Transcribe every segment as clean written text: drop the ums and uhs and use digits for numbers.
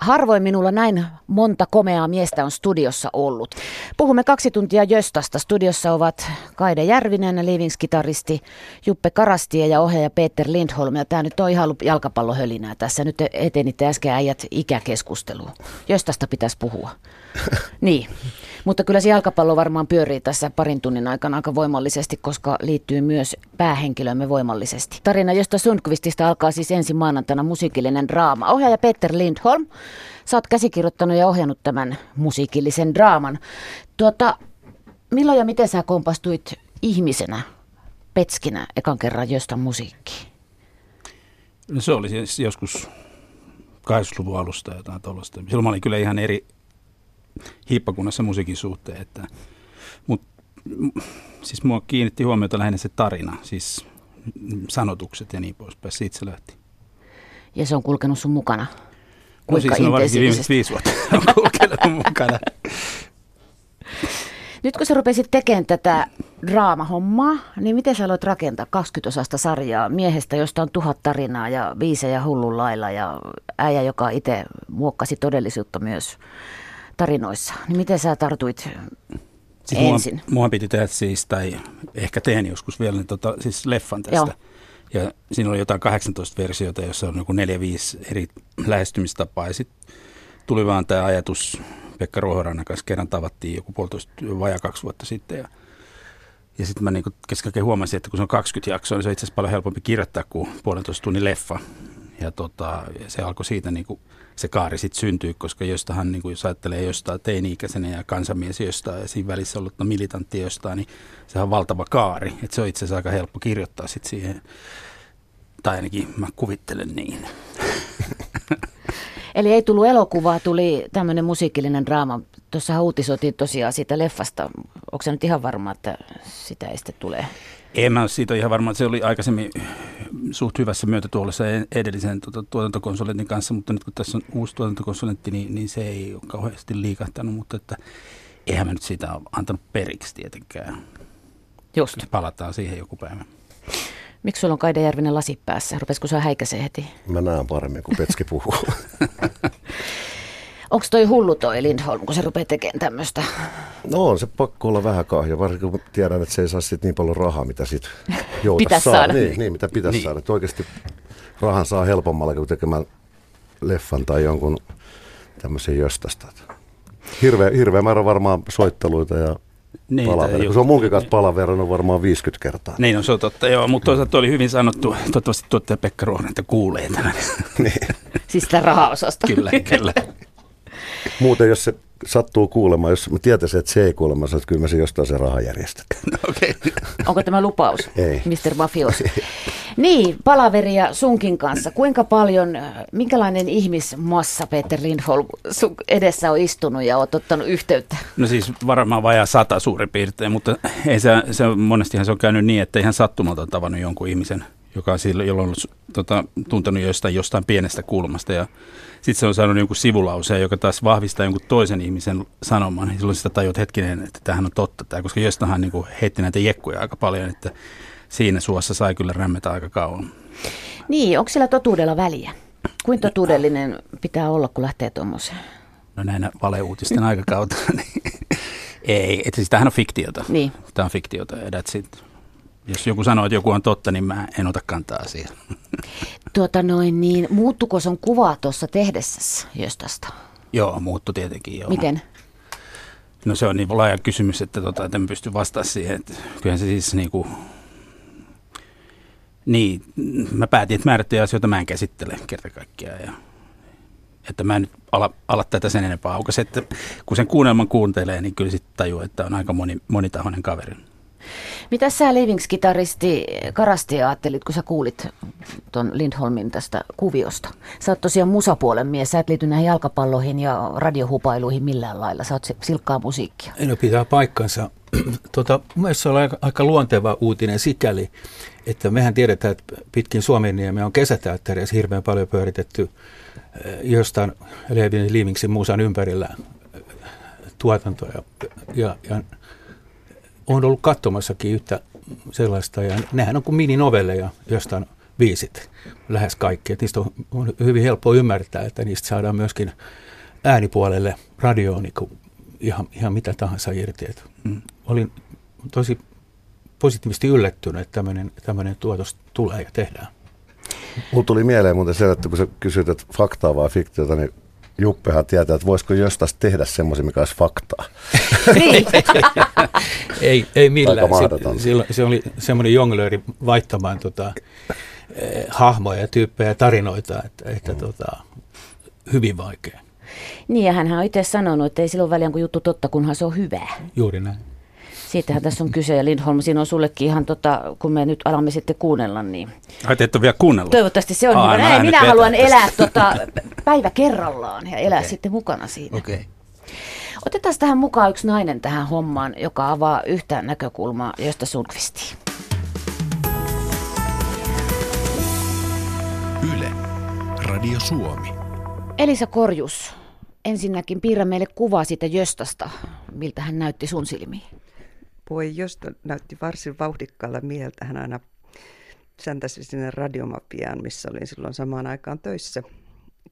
Harvoin minulla näin monta komeaa miestä on studiossa ollut. Puhumme 2 tuntia Jöstasta. Studiossa ovat Kaide Järvinen, Leavings-kitaristi Juppe Karastie ja ohjaaja Peter Lindholm. Ja tämä nyt on ihan jalkapallohölinää tässä. Nyt etenitte äsken äijät ikäkeskusteluun. Jöstasta pitäisi puhua. Niin, mutta kyllä se jalkapallo varmaan pyörii tässä parin tunnin aikana aika voimallisesti, koska liittyy myös päähenkilömme voimallisesti. Tarina Gösta Sundqvistista alkaa siis ensi maanantaina musiikillinen draama. Ohjaaja Peter Lindholm, sä oot käsikirjoittanut ja ohjannut tämän musiikillisen draaman. Milloin ja miten sä kompastuit ihmisenä, petskinä, ekan kerran Göstan musiikkiin? No se oli siis joskus 80-luvun alusta jotain tuollaista. Silloin mä olin kyllä ihan eri hiippakunnassa musiikin suhteen, mutta siis mua kiinnitti huomiota lähinnä se tarina, siis sanotukset ja niin poispäin, siitä se lähti. Ja se on kulkenut sun mukana? Kuinka siis on varsinkin viimeiset 5 vuotta kulkenut mukana. Nyt kun sä rupesit tekemään tätä draamahommaa, niin miten sä aloit rakentaa 20-osasta sarjaa miehestä, josta on 1000 tarinaa ja biisejä hullun lailla ja äijä, joka itse muokkasi todellisuutta myös tarinoissa. Niin miten sä tartuit siis ensin? Mua piti tehdä siis, tai ehkä teen joskus vielä, siis leffan tästä. Joo. Ja siinä oli jotain 18 versiota, jossa on joku 4-5 eri lähestymistapaa. Ja sitten tuli vaan tämä ajatus, Pekka Ruohorannan kanssa kerran tavattiin joku 1,5 vajaa 2 vuotta sitten. Ja sitten mä niinku kesken huomasin, että kun se on 20 jaksoa, niin se on itse asiassa paljon helpompi kirjoittaa kuin 1,5 tunnin leffa. Ja se alkoi siitä niinku se kaari sitten syntyy, koska jostahan, niin kuin jos ajattelee jostain teini-ikäisenä ja kansanmies jostain ja siinä välissä ollut militantti jostain, niin sehän on valtava kaari. Et se on itse asiassa aika helppo kirjoittaa sitten siihen, tai ainakin mä kuvittelen niin. Eli ei tullut elokuvaa, tuli tämmöinen musiikillinen draama. Tuossahan uutisoitiin tosiaan siitä leffasta. Onko se nyt ihan varma, että sitä ei sitten tule? En mä ole siitä ihan varma. Se oli aikaisemmin suht hyvässä myötätuolessa edellisen tuotantokonsulenttin kanssa, mutta nyt kun tässä on uusi tuotantokonsulentti, niin se ei ole kauheasti liikahtanut, mutta että eihän mä nyt siitä ole antanut periksi tietenkään. Just. Palataan siihen joku päivä. Miksi sulla on Kaide Järvinen lasi päässä? Rupesiko sä häikäisee heti? Mä näen paremmin, kun Petski puhuu. Onko toi hullu toi Lindholm, kun se rupeaa tekemään tämmöistä? No on se pakko olla vähän kahja, varsinkin kun tiedän, että se ei saa siitä niin paljon rahaa, mitä siitä jouta saada. Niin, mitä pitäisi saada. Että oikeasti rahan saa helpommalla kuin tekemään leffan tai jonkun tämmöisen Göstasta. Hirveä määrä varmaan soitteluita ja palaveria. Se on munkin kanssa palaverannut varmaan 50 kertaa. Niin on, se on totta, joo. Mutta toisaalta oli hyvin sanottu, toivottavasti tuottaja Pekka Ruohonen, että kuulee tämän. Niin. Siis sitä rahaosasta. Kyllä. Muuten, jos se sattuu kuulemaan, jos mä tietäisin, että se ei kuulemaan, että kyllä mä se jostain se raha järjestän. Okay. Onko tämä lupaus, ei. Mr. Mafios? Niin, palaveria sunkin kanssa. Kuinka paljon, minkälainen ihmismassa Peter Lindholm sun edessä on istunut ja oot ottanut yhteyttä? No siis varmaan vajaa 100 suurin piirtein, mutta ei se monestihan se on käynyt niin, että ihan sattumalta on tavannut jonkun ihmisen, joka on silloin tuntenut jostain pienestä kulmasta ja sitten se on saanut jonkun sivulauseen, joka taas vahvistaa jonkun toisen ihmisen sanoman. Silloin sitä tajuat hetkinen, että tämähän on totta, koska jostainhan niin heitti näitä jekkuja aika paljon, että siinä suossa sai kyllä rämmetä aika kauan. Niin, onko sillä totuudella väliä? Kuinka totuudellinen pitää olla, kun lähtee tuommoiseen? No näinä valeuutisten aikakautta, niin ei, että siis tämähän on fiktiota. Niin. Tämä on fiktiota ja that's it. Jos joku sanoo, että joku on totta, niin mä en ota kantaa siihen. Muuttuko sun kuva tuossa tehdessä Göstasta? Joo, muuttui tietenkin. Joo. Miten? No se on niin laaja kysymys, että en pysty vastaamaan siihen. Että kyllähän se siis mä päätin, että määrättyjä asioita mä en käsittele kerta kaikkiaan. Ja että mä en nyt ala tätä sen enempää aukaisi. Että kun sen kuunnelman kuuntelee, niin kyllä sitten tajuu, että on aika monitahoinen kaveri. Mitä sä Leavings-kitaristi Karastia ajattelit, kun sä kuulit ton Lindholmin tästä kuviosta? Sä oot tosiaan musapuolen mies, sä et liity näihin jalkapalloihin ja radiohupailuihin millään lailla, sä oot silkkaa musiikkia. No pitää paikkansa. Mielestäni se on aika luonteva uutinen sikäli, että mehän tiedetään, että pitkin Suomenniemeä on kesäteattereissa hirveän paljon pyöritetty jostain Leavingsin musan ympärillä tuotantoja ja olen ollut katsomassakin yhtä sellaista, ja nehän on kuin mini-novelleja jostain biisit lähes kaikki. Et niistä on hyvin helppo ymmärtää, että niistä saadaan myöskin äänipuolelle radioon niin ihan mitä tahansa irti. Olin tosi positiivisesti yllättynyt, että tämmöinen tuotos tulee ja tehdään. Mulla tuli mieleen muuten se, että kun sä kysyt, että faktaa vai fiktiota, niin Juppehan tietää, että voisiko jostain tehdä semmoisia, mikä olisi faktaa. ei millään. Se oli semmoinen jonglööri vaihtamaan hahmoja ja tyyppejä ja tarinoita, että hyvin vaikea. Niin, ja hänhän on itse sanonut, että ei silloin väliä kuin juttu totta, kunhan se on hyvää. Juuri näin. Siitähän tässä on kyse, ja Lindholm, siinä on sullekin ihan kun me nyt alamme sitten kuunnella, niin... Ai, te et ole vielä kuunnellut. Toivottavasti se on hyvä. Niin, minä haluan elää päivä kerrallaan ja elää sitten mukana siinä. Okay. Otetaan tähän mukaan yksi nainen tähän hommaan, joka avaa yhtä näkökulmaa, josta Sundqvistiin. Yle, Radio Suomi. Elisa Korjus, ensinnäkin piirrä meille kuvaa siitä Jöstasta, miltä hän näytti sun silmiin. Voi Josta näytti varsin vauhdikkaalla mieltä. Hän aina säntäsi sinne Radiomafiaan, missä olin silloin samaan aikaan töissä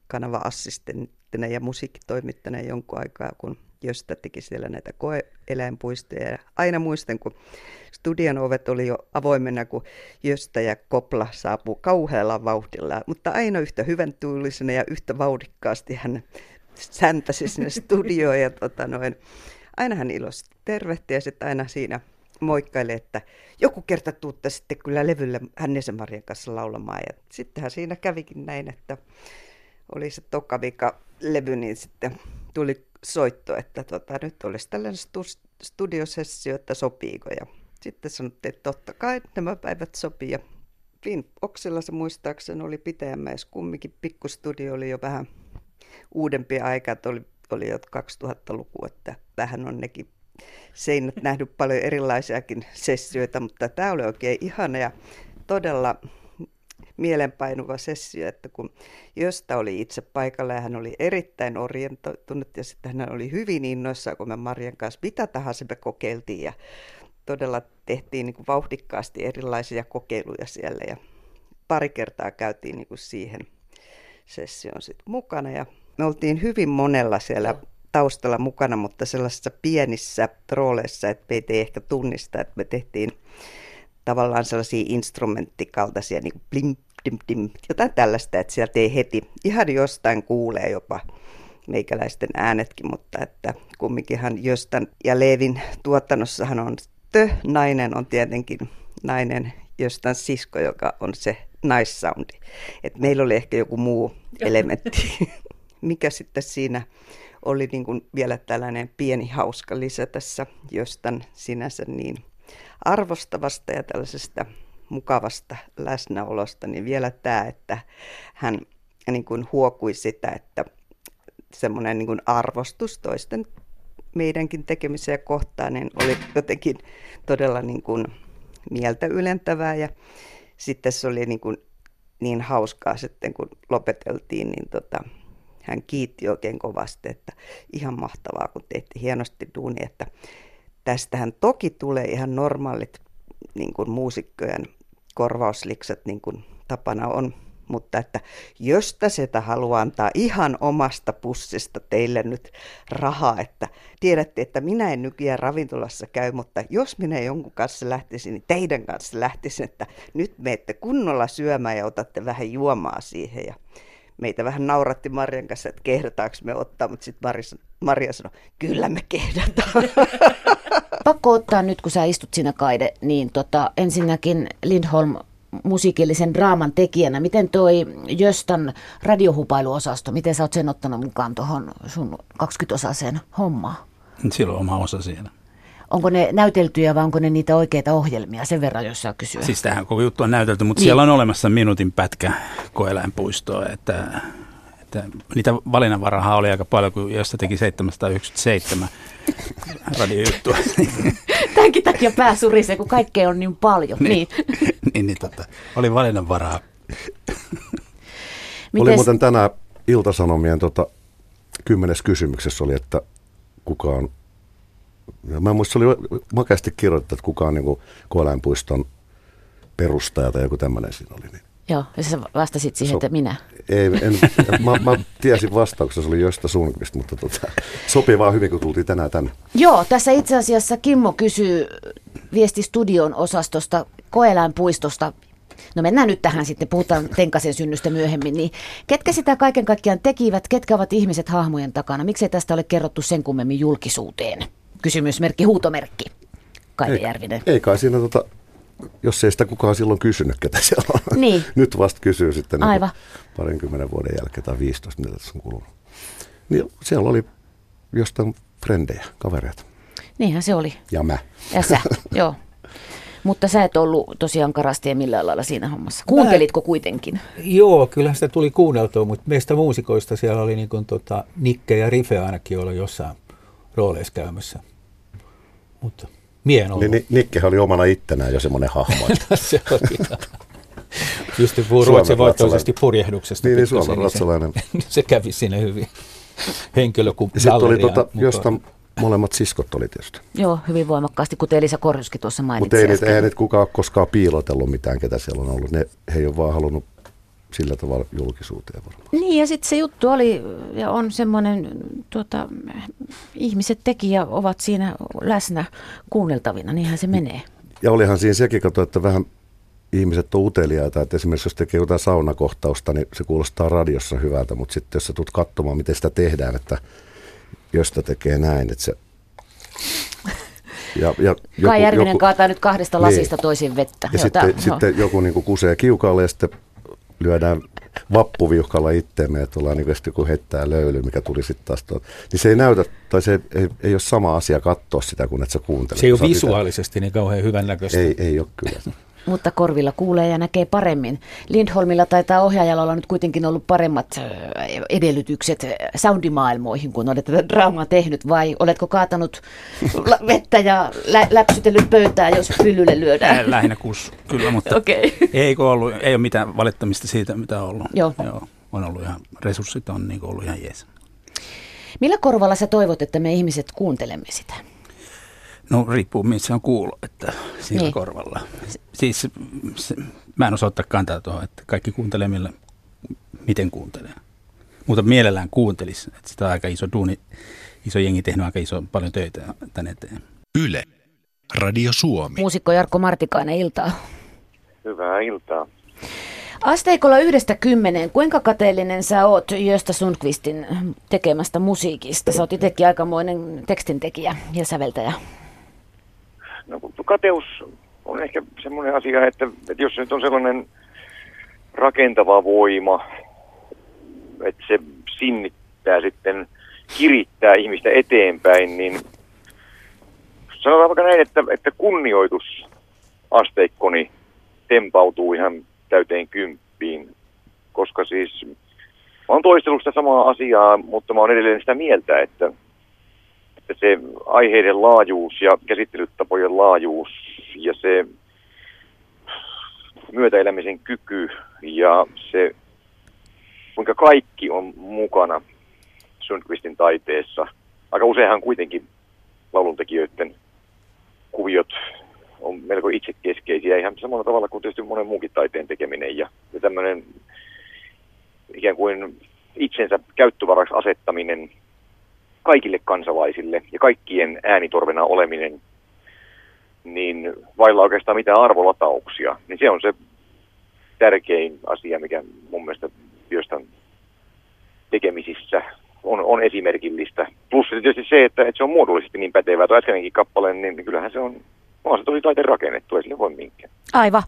kanava-assistenttina ja musiikkitoimittajana jonkun aikaa, kun Josta teki siellä näitä koe-eläinpuistoja. Ja aina muistan, kun studion ovet oli jo avoimena, kun Josta ja Kopla saapuu kauhealla vauhdilla, mutta aina yhtä hyvän tuulisena ja yhtä vauhdikkaasti hän säntäsi sinne studioon ja aina hän iloisesti tervehti ja sitten aina siinä moikkaili, että joku kerta tuutte sitten kyllä levyllä Hännisen Marian kanssa laulamaan. Ja sittenhän siinä kävikin näin, että oli se tokavika levy, niin sitten tuli soitto, että nyt olisi tällainen studiosessio, että sopiiko. Ja sitten sanottiin, että totta kai nämä päivät sopii. Ja Oksella se muistaakseni oli pitäjämäis kumminkin. Pikkustudio oli jo vähän uudempi aika, että oli jo 2000-luku, että vähän on nekin seinät nähnyt paljon erilaisiakin sessioita, mutta tämä oli oikein ihana ja todella mielenpainuva sessio, että kun Josta oli itse paikalla ja hän oli erittäin orientoitunut ja sitten hän oli hyvin innoissaan, kun me Marian kanssa mitä tahansa me kokeiltiin ja todella tehtiin niin kuin vauhdikkaasti erilaisia kokeiluja siellä ja pari kertaa käytiin niin kuin siihen sessioon sitten mukana ja me oltiin hyvin monella siellä taustalla mukana, mutta sellaisissa pienissä rooleissa, että meitä ei ehkä tunnista, että me tehtiin tavallaan sellaisia instrumenttikaltaisia, niin kuin blim, dim, dim, jotain tällaista, että sieltä ei heti ihan jostain kuulee jopa meikäläisten äänetkin, mutta että kumminkinhan Jostan ja Leevin tuotannossahan on nainen on tietenkin nainen, Jostan sisko, joka on se naissoundi. Että meillä oli ehkä joku muu elementti. Mikä sitten siinä oli niin kuin vielä tällainen pieni hauska lisä tässä Jostan sinänsä niin arvostavasta ja tällaisesta mukavasta läsnäolosta, niin vielä tämä, että hän niin kuin huokui sitä, että semmoinen niin kuin arvostus toisten meidänkin tekemisiä kohtaan niin oli jotenkin todella niin kuin mieltä ylentävää ja sitten se oli niin hauskaa sitten, kun lopeteltiin, niin hän kiitti oikein kovasti, että ihan mahtavaa, kun teitte hienosti duunia, että tästähän toki tulee ihan normaalit niin kuin muusikkojen korvausliksat, niin kuin tapana on, mutta että Josta sitä haluaa antaa ihan omasta pussista teille nyt rahaa, että tiedätte, että minä en nykyään ravintolassa käy, mutta jos minä jonkun kanssa lähtisin, niin teidän kanssa lähtisin, että nyt menette kunnolla syömään ja otatte vähän juomaa siihen ja meitä vähän nauratti Marjan kanssa, että kehdataanko me ottaa, mutta sitten Marja sanoi, kyllä me kehdataan. Pakko ottaa nyt, kun sä istut siinä, Kaide, niin ensinnäkin Lindholm musiikillisen draaman tekijänä. Miten toi Jöstan radiohupailuosasto, miten sä oot sen ottanut mukaan tuohon sun 20-osaiseen hommaan? Sillä on oma osa siellä. Onko ne näyteltyjä vai onko ne niitä oikeita ohjelmia? Sen verran, jos saa kysyä. Siis tämähän koko juttu on näytelty, mutta niin. Siellä on olemassa minuutin pätkä koeläinpuistoa. Että niitä valinnanvarahaa oli aika paljon, kun Josta teki 797 radiojuttua. Tämänkin takia pää surisee, kun kaikkea on niin paljon. Oli valinnanvaraa. Oli muuten tänään Iltasanomien 10. kysymyksessä oli, että kuka on... Mä en muista, se oli makeasti kirjoitettu, että kuka on niin koeläinpuiston perustaja tai joku tämmöinen siinä oli. Niin. Joo, ja sä vastasit siihen, että minä. Ei, mä tiesin vastauksen, se oli josta suunnitelmista, mutta sopii vaan hyvin, kun tultiin tänään tänne. Joo, tässä itse asiassa Kimmo kysyy viestistudion osastosta koeläinpuistosta. No mennään nyt tähän sitten, puhutaan Tenkasen synnystä myöhemmin. Niin, ketkä sitä kaiken kaikkiaan tekivät, ketkä ovat ihmiset hahmojen takana? Miksei tästä ole kerrottu sen kummemmin julkisuuteen? Kysymysmerkki, huutomerkki. Kaide Järvinen. Ei kai siinä jos ei sitä kukaan silloin kysynyt, ketä siellä on. Niin. Nyt vasta kysyy sitten niin parinkymmenen vuoden jälkeen tai 15, mitä tässä on kulunut. Niin siellä oli jostain frendejä, kavereita. Niinhän se oli. Ja mä. Ja sä, joo. Mutta sä et ollut tosiaan karastia millään lailla siinä hommassa. Kuuntelitko kuitenkin? Joo, kyllähän sitä tuli kuunneltua, mutta meistä muusikoista siellä oli niin kuin Nikke ja Rife ainakin olla jossain rooleissa käymässä. Mutta mie en ollut. Niin, Nikkehän oli omana ittenään jo semmoinen hahmo. Se oli. Just ruotsin vaihtoisesti purjehduksesta. Niin, Suomen ratsalainen. Se kävi siinä hyvin. Henkilökunnan. Sitten oli jostain... Molemmat siskot oli tietysti. Joo, hyvin voimakkaasti, kuten Elisa Korjuskin tuossa mainitsi. Mutta ei nyt kukaan koskaan piilotellut mitään, ketä siellä on ollut. He ei ole vaan halunnut sillä tavalla julkisuuteen varmaan. Niin, ja sitten se juttu oli, ja on semmoinen, ihmiset teki ja ovat siinä läsnä kuunneltavina, niinhän se menee. Ja olihan siinä sekin, että vähän ihmiset on uteliaita, että esimerkiksi jos tekee jotain saunakohtausta, niin se kuulostaa radiossa hyvältä, mutta sitten jos sä tulet katsomaan, miten sitä tehdään, että josta tekee näin, että se... Kai Järvinen kaataa nyt 2 lasista toisin vettä. Ja sitten joku niin kuin kusee kiukalle ja sitten lyödään vappuviuhkalla itteemme ja tullaan niin kuin joku heittää löyly, mikä tuli sitten taas tuolta. Niin se ei näytä, tai se ei ole sama asia katsoa sitä, kun et sä kuuntelet. Se ei ole visuaalisesti niin kauhean hyvän näköistä. Ei ole kyllä. Mutta korvilla kuulee ja näkee paremmin. Lindholmilla taitaa ohjaajalla olla nyt kuitenkin ollut paremmat edellytykset soundimaailmoihin, kun olet tätä draamaa tehnyt, vai oletko kaatanut vettä ja läpsytellyt pöytää, jos pyllylle lyödään? Lähinnä kus, kyllä, mutta okay. Ei ole mitään valittamista siitä, mitä on ollut. Joo, on ollut ihan, resurssit on niin ollut ihan jees. Millä korvalla sä toivot, että me ihmiset kuuntelemme sitä? No riippuu, missä on kuulo, että siinä niin. Korvalla. Siis mä en osaa ottaa kantaa tuohon, että kaikki kuuntelee miten kuuntelee. Mutta mielellään kuuntelisi, että sitä on aika iso duuni, iso jengi tehnyt aika iso paljon töitä tän eteen. Yle, Radio Suomi. Muusikko Jarkko Martikainen, iltaa. Hyvää iltaa. Asteikolla 1-10, kuinka kateellinen sä oot Gösta Sundqvistin tekemästä musiikista? Sä oot itsekin aikamoinen tekstintekijä ja säveltäjä. No kateus on ehkä semmoinen asia, että jos se nyt on sellainen rakentava voima, että se sinnittää sitten, kirittää ihmistä eteenpäin, niin sanotaan vaikka näin, että kunnioitusasteikkoni tempautuu ihan täyteen 10, koska siis mä oon toistellut sitä samaa asiaa, mutta mä oon edelleen sitä mieltä, että se aiheiden laajuus ja käsittelytapojen laajuus ja se myötäelämisen kyky ja se, kuinka kaikki on mukana Sundqvistin taiteessa. Aika useinhan kuitenkin lauluntekijöiden kuviot on melko itsekeskeisiä, ihan samalla tavalla kuin tietysti monen muunkin taiteen tekeminen ja tämmöinen ikään kuin itsensä käyttövaraksi asettaminen kaikille kansalaisille ja kaikkien äänitorvena oleminen, niin vailla oikeastaan mitään arvolatauksia, niin se on se tärkein asia, mikä mun mielestä Göstan tekemisissä on esimerkillistä. Plus tietysti se, että se on muodollisesti niin pätevää, tuo äskenkin kappale, niin kyllähän se on. On se tosi taiteen rakennettu, ei sille voi minkään. Aivan.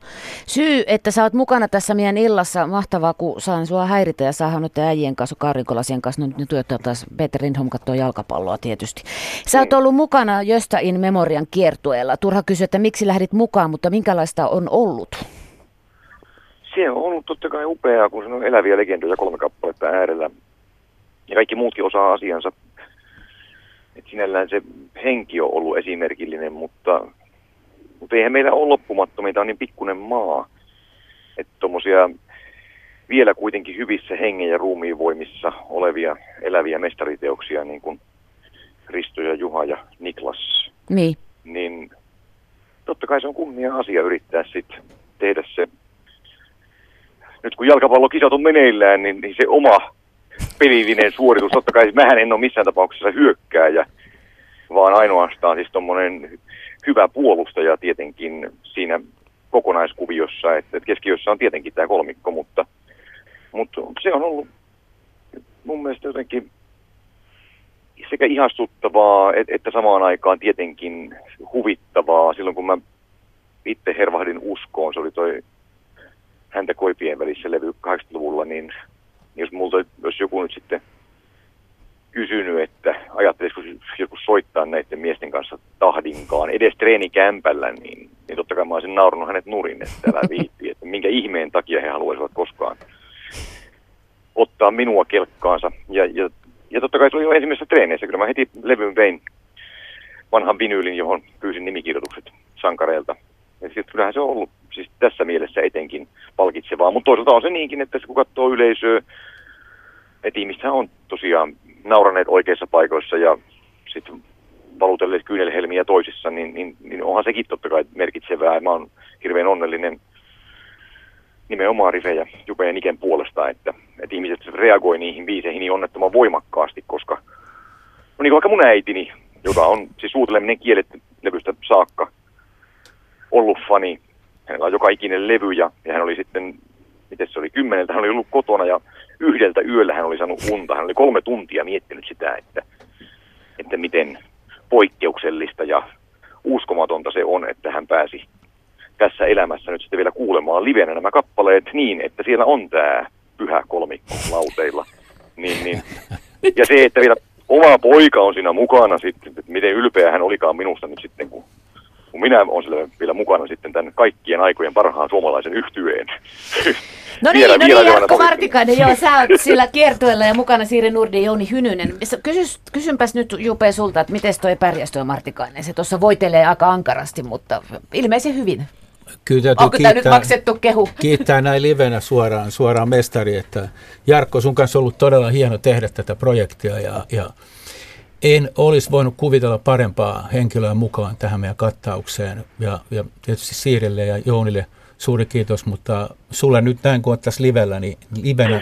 Syy, että sä oot mukana tässä meidän illassa. Mahtavaa, kun saan sua häiritä ja saadaan nyt äijien kanssa, Karikolasien kanssa. No nyt ne työttää taas. Peter Lindholm katsoo jalkapalloa tietysti. Sä oot ollut mukana Gösta in Memorian kiertueella. Turha kysyä, että miksi lähdit mukaan, mutta minkälaista on ollut? Se on ollut totta kai upeaa, kun se on eläviä legendoja 3 kappaletta äärellä. Ja kaikki muutkin osaa asiansa. Et sinällään se henki on ollut esimerkillinen, mutta eihän meillä ole loppumattomia, tämä on niin pikkuinen maa, että tuommoisia vielä kuitenkin hyvissä hengen ja ruumiinvoimissa olevia eläviä mestariteoksia, niin kuin Risto ja Juha ja Niklas, niin totta kai se on kunnia asia yrittää sitten tehdä se nyt kun jalkapallokisat on meneillään, niin se oma pelillinen suoritus, totta kai mähän en ole missään tapauksessa hyökkääjä, vaan ainoastaan siis tommonen hyvä puolustaja tietenkin siinä kokonaiskuviossa, että keskiössä on tietenkin tämä kolmikko, mutta se on ollut mun mielestä jotenkin sekä ihastuttavaa että samaan aikaan tietenkin huvittavaa. Silloin kun mä itse hervahdin uskoon, se oli toi Häntä koipien välissä levy 80-luvulla, niin jos joku nyt sitten kysynyt, että ajattelisiko joku soittaa näiden miesten kanssa tahdinkaan, edes treenikämpällä, niin totta kai mä olisin naurannut hänet nurin, että älä viitti, että minkä ihmeen takia he haluaisivat koskaan ottaa minua kelkkaansa. Ja totta kai se oli jo ensimmäisessä treeneissä, kyllä mä heti levyn vein vanhan vinyylin, johon pyysin nimikirjoitukset sankareilta. Ja siis kyllähän se on ollut siis tässä mielessä etenkin palkitsevaa, mutta toisaalta on se niinkin, että kun katsoo yleisöä, että ihmistähän on tosiaan nauraneet oikeissa paikoissa ja sitten valutelleet kyynelhelmiä toisissa, niin onhan sekin totta kai merkitsevää. Mä oon hirveän onnellinen nimenomaan Rife ja Jupe ja Niken puolesta, että ihmiset reagoi niihin biiseihin niin onnettoman voimakkaasti, koska no niin kuin vaikka mun äitini, joka on siis suuteleminen kielletty levystä saakka ollut fani, hänellä on joka ikinen levy ja hän oli sitten, miten se oli 10, hän oli ollut kotona ja 1 yöllä hän oli saanut unta. Hän oli 3 tuntia miettinyt sitä, että miten poikkeuksellista ja uskomatonta se on, että hän pääsi tässä elämässä nyt sitten vielä kuulemaan livenä nämä kappaleet niin, että siellä on tämä pyhä kolmikko lauteilla. Niin. Ja se, että vielä oma poika on siinä mukana sitten, että miten ylpeä hän olikaan minusta nyt sitten, kun minä olen siellä vielä mukana sitten tämän kaikkien aikojen parhaan suomalaisen yhtyeen. No niin, Jarkko Martikainen, joo, sä oot sillä kiertueella ja mukana Siiri Nurdi ja Jouni Hynynen. Kysympäs nyt Jupe sulta, että mites toi pärjäs toi Martikainen? Se tuossa voitelee aika ankarasti, mutta ilmeisen hyvin. Kyllä, onko tämä nyt maksettu kehu? Kiittää näin livenä suoraan mestari, että Jarkko, sun kanssa on ollut todella hieno tehdä tätä projektia ja en olisi voinut kuvitella parempaa henkilöä mukaan tähän meidän kattaukseen ja tietysti Siirille ja Jounille suuri kiitos, mutta sulle nyt näin kun olet tässä livenä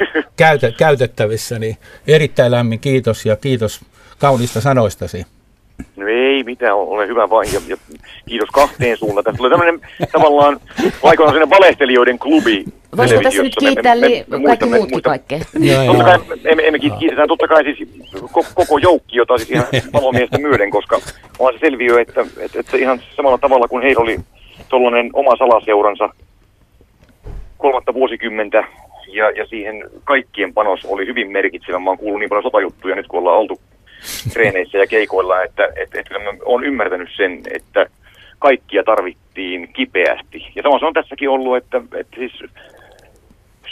käytettävissä, niin erittäin lämmin kiitos ja kiitos kauniista sanoistasi. No ei mitään, ole hyvä vain ja kiitos kahteen suuntaan. Tässä tulee tämmöinen tavallaan aikoinaan sellainen valehtelijoiden klubi. Voisiko tässä nyt kiittää kaikki muutkin kaikkea? Totta kai me kiitetään totta kai siis koko joukki, jota siis ihan palomiestä myöden, koska on se selviö, että ihan samalla tavalla kuin heillä oli tuollainen oma salaseuransa 3 vuosikymmentä ja siihen kaikkien panos oli hyvin merkitsevä. Mä oon kuullut niin paljon sotajuttuja nyt kun ollaan oltu treeneissä ja keikoilla, että kyllä mä oon ymmärtänyt sen, että kaikkia tarvittiin kipeästi. Ja sama se on tässäkin ollut, että siis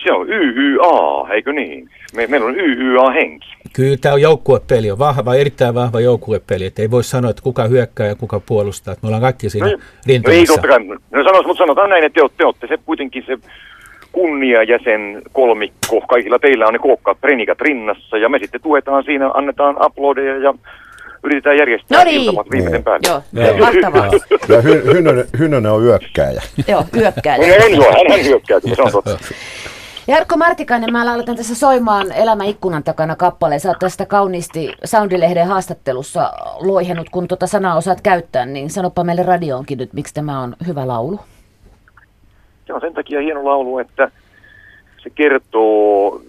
se on YYA, eikö niin? Meillä on YYA-henki. Kyllä tämä joukkuepeli on vahva, erittäin vahva joukkuepeli, että ei voi sanoa, että kuka hyökkää ja kuka puolustaa. Me ollaan kaikki siinä rintamassa. Ei totta kai, mutta sanotaan näin, että te olette se kuitenkin se kunniajäsen kolmikko. Kaikilla teillä on ne kookkaat prenikat rinnassa ja me sitten tuetaan siinä, annetaan uploadeja ja yritetään järjestää iltamat viimeisen päälle. Joo, mahtavaa. Ja Hynnönen on hyökkääjä. Joo, hyökkääjä. Hän hyökkää, kun se on totta. Jarkko Martikainen, mä aloitan tässä soimaan Elämä ikkunan takana -kappaleen. Sä oot tästä kauniisti Soundilehden haastattelussa loihennut, kun tuota sanaa osaat käyttää, niin sanoppa meille radioonkin nyt, miksi tämä on hyvä laulu. Se on sen takia hieno laulu, että se kertoo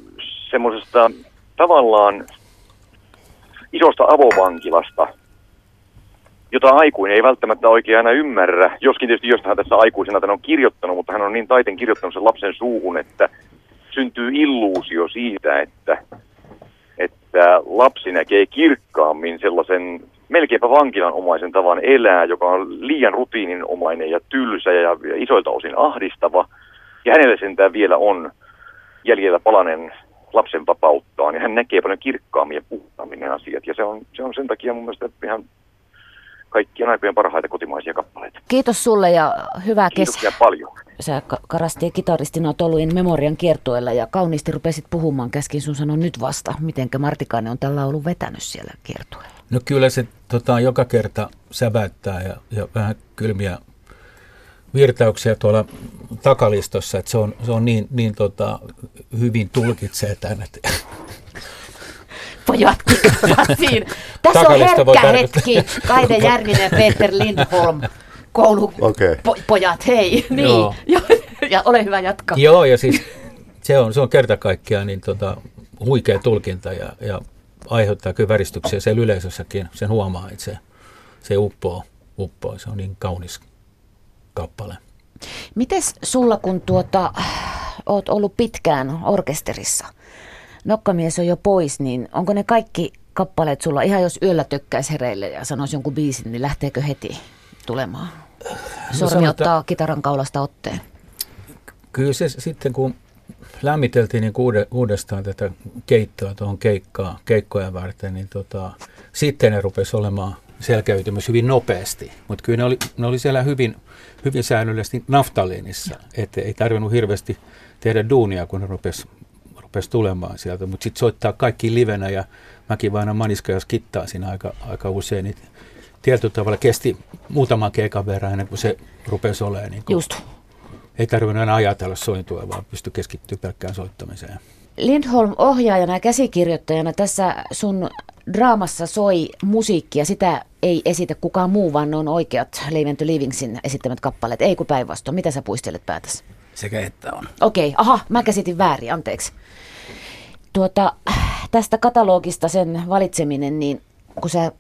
semmoisesta tavallaan isosta avovankilasta, jota aikuinen ei välttämättä oikein aina ymmärrä. Joskin tietysti jostain tässä aikuisena tämän on kirjoittanut, mutta hän on niin taiten kirjoittanut sen lapsen suuhun, että syntyy illuusio siitä, että lapsi näkee kirkkaammin sellaisen melkeinpä vankilanomaisen tavan elää, joka on liian rutiininomainen ja tylsä ja isoilta osin ahdistava. Ja hänelle sentään vielä on jäljellä palanen lapsen vapauttaan, ja hän näkee paljon kirkkaammin ja puhtaammin ne asiat. Ja se on sen takia mun mielestä ihan kaikkien aikojen parhaita kotimaisia kappaleita. Kiitos sulle ja hyvää kesää. Kiitos paljon. Sä karasti ja kitaristina oot ollut In Memorian kiertueella ja kauniisti rupesit puhumaan. Käskin sun sanon nyt vasta, mitenkä Martikainen on tällä ollut vetänyt siellä kiertueella. No kyllä se joka kerta säväyttää ja vähän kylmiä virtauksia tuolla takalistossa, että se on niin hyvin tulkitsee tämän. Pojat kikkuvat siinä. Tässä takalista on herkkä hetki. Kaide Järvinen, Peter Lindholm, koulupojat, hei. Niin. Ja ole hyvä, jatka. Joo, ja siis se on kerta kaikkiaan huikea tulkinta ja aiheuttaa kyllä väristyksiä siellä yleisössäkin. Sen huomaa, että se uppoo. Se on niin kaunis kappale. Mites sulla, kun oot ollut pitkään orkesterissa? Nokkamies on jo pois, niin onko ne kaikki kappaleet sulla, ihan jos yöllä tökkäisi hereille ja sanoisi jonkun biisin, niin lähteekö heti tulemaan? Sormi ottaa kitaran kaulasta otteen. Kyllä se sitten, kun lämmiteltiin niin uudestaan tätä keittoa tuohon keikkoja varten, niin sitten ne rupesi olemaan selkäytymys hyvin nopeasti. Mutta kyllä ne oli siellä hyvin säännöllisesti naftaliinissa, että ei tarvinnut hirveästi tehdä duunia, kun ne rupesi tulemaan sieltä, mutta sitten soittaa kaikki livenä ja mäkin vain maniska jos kittaa siinä aika usein, niin tietyllä tavalla kesti muutaman keikan verran ennen kuin se rupesi olemaan. Niin just. Ei tarvinnut aina ajatella sointua, vaan pystyi keskittyä pelkkään soittamiseen. Lindholm ohjaajana ja käsikirjoittajana tässä sun draamassa soi musiikkia. Sitä ei esitä kukaan muu, vaan ne on oikeat Leaving to Livingsin esittämät kappaleet. Ei kun päinvastoin. Mitä sä puistelet päätäsi? Sekä että on. Okei, aha, mä käsitin väärin, anteeksi. Tästä katalogista sen valitseminen, niin kun sä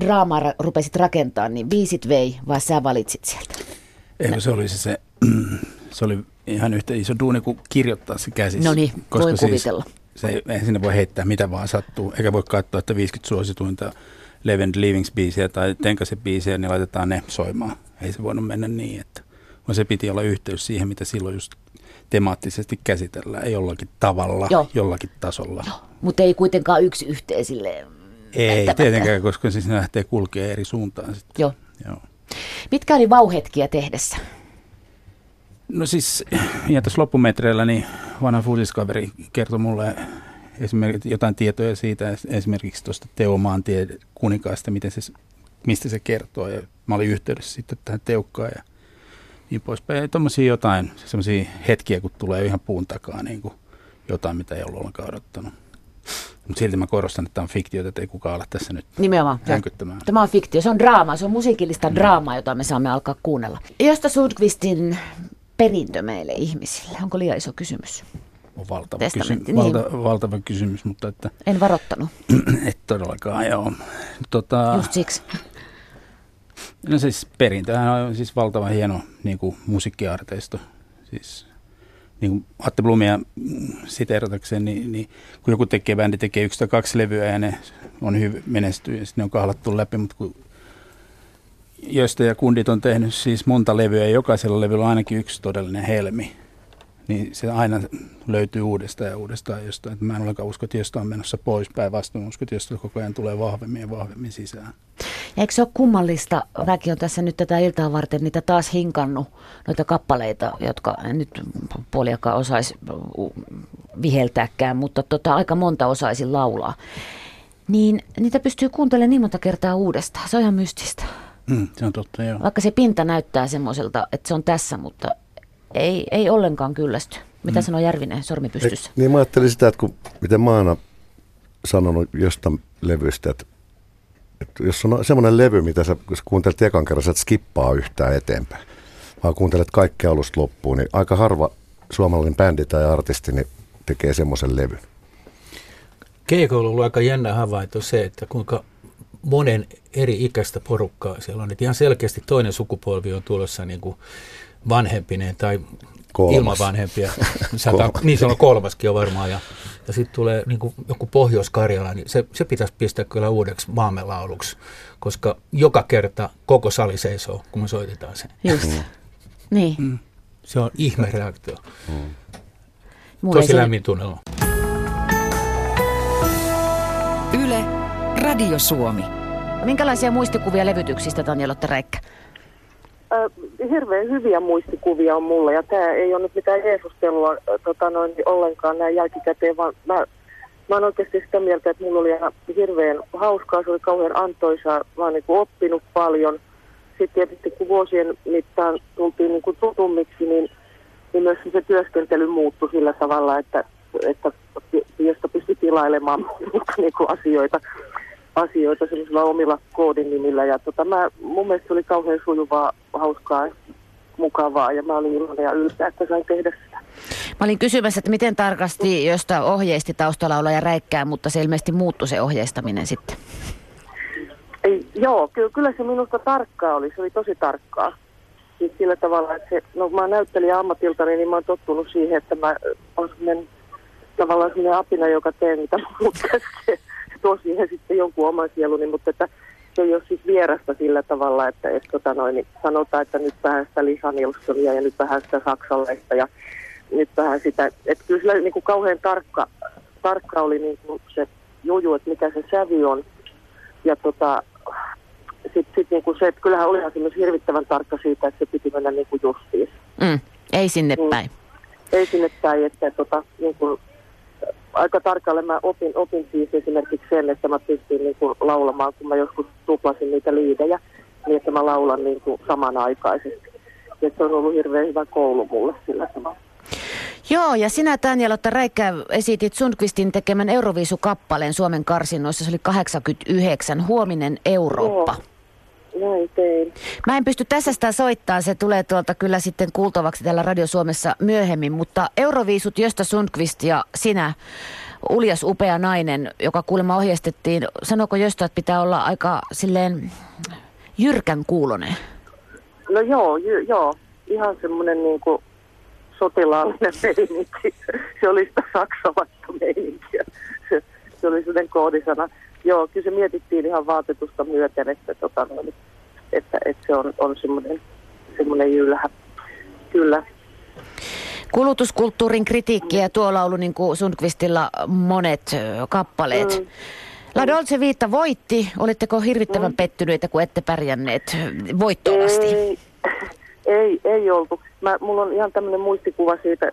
draamaa rupesit rakentamaan, niin biisit vei, vai sä valitsit sieltä? Eikö se oli ihan yhtä iso duuni kuin kirjoittaa se käsissä. No niin, voi kuvitella. Siis ei sinne voi heittää mitä vaan sattuu, eikä voi katsoa, että 50 suosituinta Leaving to Livings-biisiä tai Tenkase-biisiä, niin laitetaan ne soimaan. Ei se voinut mennä niin, että vaan se piti olla yhteys siihen, mitä silloin just temaattisesti käsitellään jollakin tavalla, joo, jollakin tasolla. Mutta ei kuitenkaan yksi yhteen silleen. Ei tietenkään, koska siis ne lähtee kulkemaan eri suuntaan sitten. Joo. Joo. Mitkä oli vauhetkiä tehdessä? No siis ihan tässä loppumetreillä niin vanha fuusiskaveri kertoi mulle esimerkiksi jotain tietoja siitä, esimerkiksi tuosta Teo Maantien kuninkaasta, mistä se kertoo. Ja mä olin yhteydessä sitten tähän Teukkaan ja niin poispäin. Tuommoisia jotain, semmoisia hetkiä, kun tulee ihan puun takaa niin kuin jotain, mitä ei ollut ollenkaan odottanut. Mutta silti mä korostan, että tämä on fiktiota, että ei kukaan ala tässä nyt hänkyttämään. Tämä on fiktio, se on draamaa, se on musiikillista draamaa, jota me saamme alkaa kuunnella. Josta Sundqvistin perintö meille ihmisille, onko liian iso kysymys? On valtava kysymys, mutta että... En varottanut. Et todellakaan, joo. Just siksi. No siis perintöhän on siis valtavan hieno niin kuin musiikkiarteisto. Siis, niin kuin Atte Blumia siteeratakseen, niin kun joku bändi tekee 1 tai 2 levyä ja ne on hyvin menestyy ja sitten ne on kahlattu läpi, mutta kun Jöstä ja kundit on tehnyt siis monta levyä ja jokaisella levyllä on ainakin yksi todellinen helmi, niin se aina löytyy uudestaan ja uudestaan jostain. Että mä en olekaan usko, että jostain on menossa pois, päinvastoin usko, että jostain koko ajan tulee vahvemmin ja vahvemmin sisään. Ja eikö se ole kummallista? Väki on tässä nyt tätä iltaa varten niitä taas hinkannut, noita kappaleita, jotka nyt puoliakaan osaisi viheltääkään, mutta aika monta osaisi laulaa. Niin niitä pystyy kuuntelemaan niin monta kertaa uudestaan. Se on ihan mystistä. Se on totta, joo. Vaikka se pinta näyttää semmoiselta, että se on tässä, mutta... Ei ollenkaan kyllästy. Mitä sanoo Järvinen sormi pystyssä? Niin mä ajattelin sitä, että miten mä aina sanonut jostain levystä, että jos on semmoinen levy, mitä sä kuuntelet ekan kerran, sä et skippaa yhtään eteenpäin, vaan kuuntelet kaikkea alusta loppuun, niin aika harva suomalainen bändi tai artisti niin tekee semmoisen levyn. Keikoilla on ollut aika jännä havainto se, että kuinka monen eri ikäistä porukkaa siellä on. Että ihan selkeästi toinen sukupolvi on tulossa niin kuin vanhempineen tai ilman vanhempia. Niin se on kolmaskin jo varmaan. Ja sitten tulee niin kuin joku Pohjois-Karjala, niin se pitäisi pistää kyllä uudeksi maamelauluksi, koska joka kerta koko sali seisoo, kun me soitetaan sen. Just. Niin. Se on ihmereaktio. Tosi lämmin tunnelma. Yle, Radio Suomi. Minkälaisia muistikuvia levytyksistä, Tanja-Lotta Räikkä? Hirveän hyviä muistikuvia on mulla, ja tämä ei ole nyt mitään jeesustelua ollenkaan näin jälkikäteen, vaan mä oon oikeasti sitä mieltä, että mulla oli ihan hirveän hauskaa, se oli kauhean antoisaa, mä oon niin kuin oppinut paljon, sitten tietysti kun vuosien mittaan tultiin niin kuin tutummiksi, niin myös se työskentely muuttui sillä tavalla, että josta pystyi tilailemaan niin kuin asioita sellaisilla omilla koodinimillä. Ja mun mielestä se oli kauhean sujuvaa, hauskaa, mukavaa ja mä olin iloinen ja ylpeä, että sain tehdä sitä. Mä olin kysymässä, että miten tarkasti josta ohjeisti taustalla ja räikkää, mutta se ilmeisesti muuttui se ohjeistaminen sitten. Ei, joo, kyllä se minusta tarkkaa oli. Se oli tosi tarkkaa. Siis sillä tavalla, että mä oon näyttelijä ammatiltani, niin mä oon tottunut siihen, että mä oon sellainen tavallaan sinne apina, joka tee mitä muut käskee. Tuo siihen sitten jonkun oman sieluni, mutta että se ei ole siis vierasta sillä tavalla, että niin sanotaan, että nyt vähän sitä Lisa Nilssonia ja nyt vähän sitä saksalaista ja nyt vähän sitä. Että kyllä sillä niin kuin kauhean tarkka oli niin kuin se juju, että mikä se sävy on. Ja sitten niinku se, että kyllähän olihan se myös hirvittävän tarkka siitä, että se piti mennä niinku justiin. Ei sinne päin. Ei sinne päin, että niinku, aika tarkalle mä opin siis esimerkiksi sen, että mä pystyin niinku laulamaan, kun mä joskus tuplasin niitä liidejä, niin että mä laulan niinku samanaikaisesti. Ja se on ollut hirveän hyvä koulu mulle sillä tavalla. Joo, ja sinä Tanja-Lotta Räikkä esitit Sundqvistin tekemän Euroviisukappaleen Suomen karsinnoissa. Se oli 89, Huominen Eurooppa. Joo, näin tein. Mä en pysty tässä sitä soittamaan, se tulee tuolta kyllä sitten kuultavaksi täällä Radio Suomessa myöhemmin. Mutta Euroviisut, josta Sundqvist ja sinä, uljas upea nainen, joka kuulemma ohjeistettiin. Sanoiko josta, että pitää olla aika silleen jyrkän kuulonen? No joo, joo. Ihan semmoinen niinku sotilaallinen meininki. Se oli sitä saksalaista meininkiä. Se oli sellainen koodisana. Joo, kyllä se mietittiin ihan vaatetusta myöten, että se on semmoinen jylhä. Kyllä. Kulutuskulttuurin kritiikkiä tuolla on ollut niin kuin Sundqvistilla monet kappaleet. La Dolce Vita voitti. Oletteko hirvittävän pettyneitä, kun ette pärjänneet voittoon asti? Ei oltu. Mulla on ihan tämmöinen muistikuva siitä.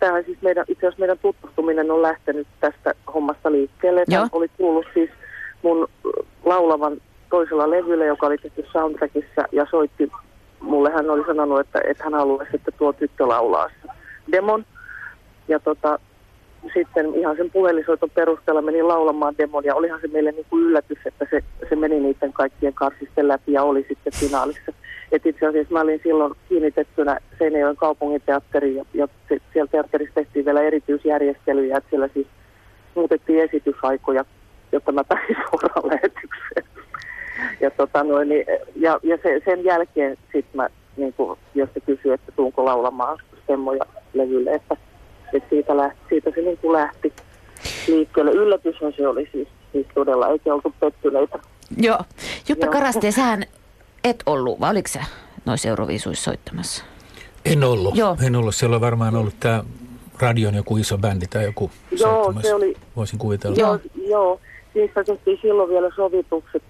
Tämähän siis itse asiassa meidän tutustuminen on lähtenyt tästä hommasta liikkeelle. Tämä oli kuullut siis mun laulavan toisella levyllä, joka oli tehty soundtrackissa ja soitti. Mulle hän oli sanonut, että hän haluaisi, että tuo tyttö laulaa demon. Ja sitten ihan sen puhelisoiton perusteella menin laulamaan demon ja olihan se meille niin kuin yllätys, että se meni niiden kaikkien karsisten läpi ja oli sitten finaalissa. Et itse asiassa mä olin silloin kiinnitettynä Seinäjoen kaupunginteatteriin ja siellä teatterissa tehtiin vielä erityisjärjestelyjä, että siellä siis muutettiin esitysaikoja, jotta mä pääsin suoraan lähetykseen. Ja, sen jälkeen sitten mä, niin kun, jos se kysyi, että tuunko laulamaan semmoja levylle, että siitä se niin kuin lähti liikkeelle. Yllätyshän se oli siis todella, eikä oltu pettyneitä. Joo. Jutta Karaste, sähän et ollut, vai oliko sä noissa Euroviisuissa soittamassa? En ollut. Joo. En ollut. Siellä on varmaan ollut tää radion joku iso bändi tai joku soittamassa. Joo, se oli. Voisin kuvitella. Joo. Niistä tehtiin silloin vielä sovitukset.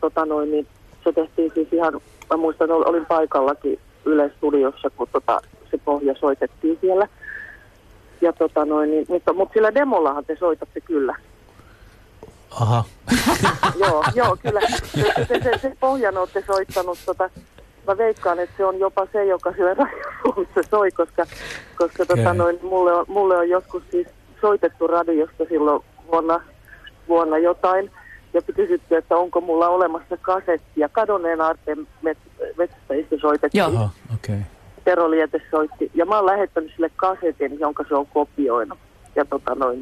Niin se tehtiin siis ihan, mä muistan, olin paikallakin Yle Studiossa, kun se pohja soitettiin siellä. Ja niin, mutta sillä demollahan te soitatte kyllä. Aha. Joo, kyllä. Se pohjan olette soittanut. Mä veikkaan, että se on jopa se, joka siellä radiossa soi, koska mulle on joskus siis soitettu radiosta silloin vuonna jotain. Ja kysytty, että onko mulla olemassa kasettia. Kadonneen aarteen metsästä soitettiin. Jaha, okei. Tero Liete soitti. Ja mä oon lähettänyt sille kasetin, jonka se on kopioinut. Ja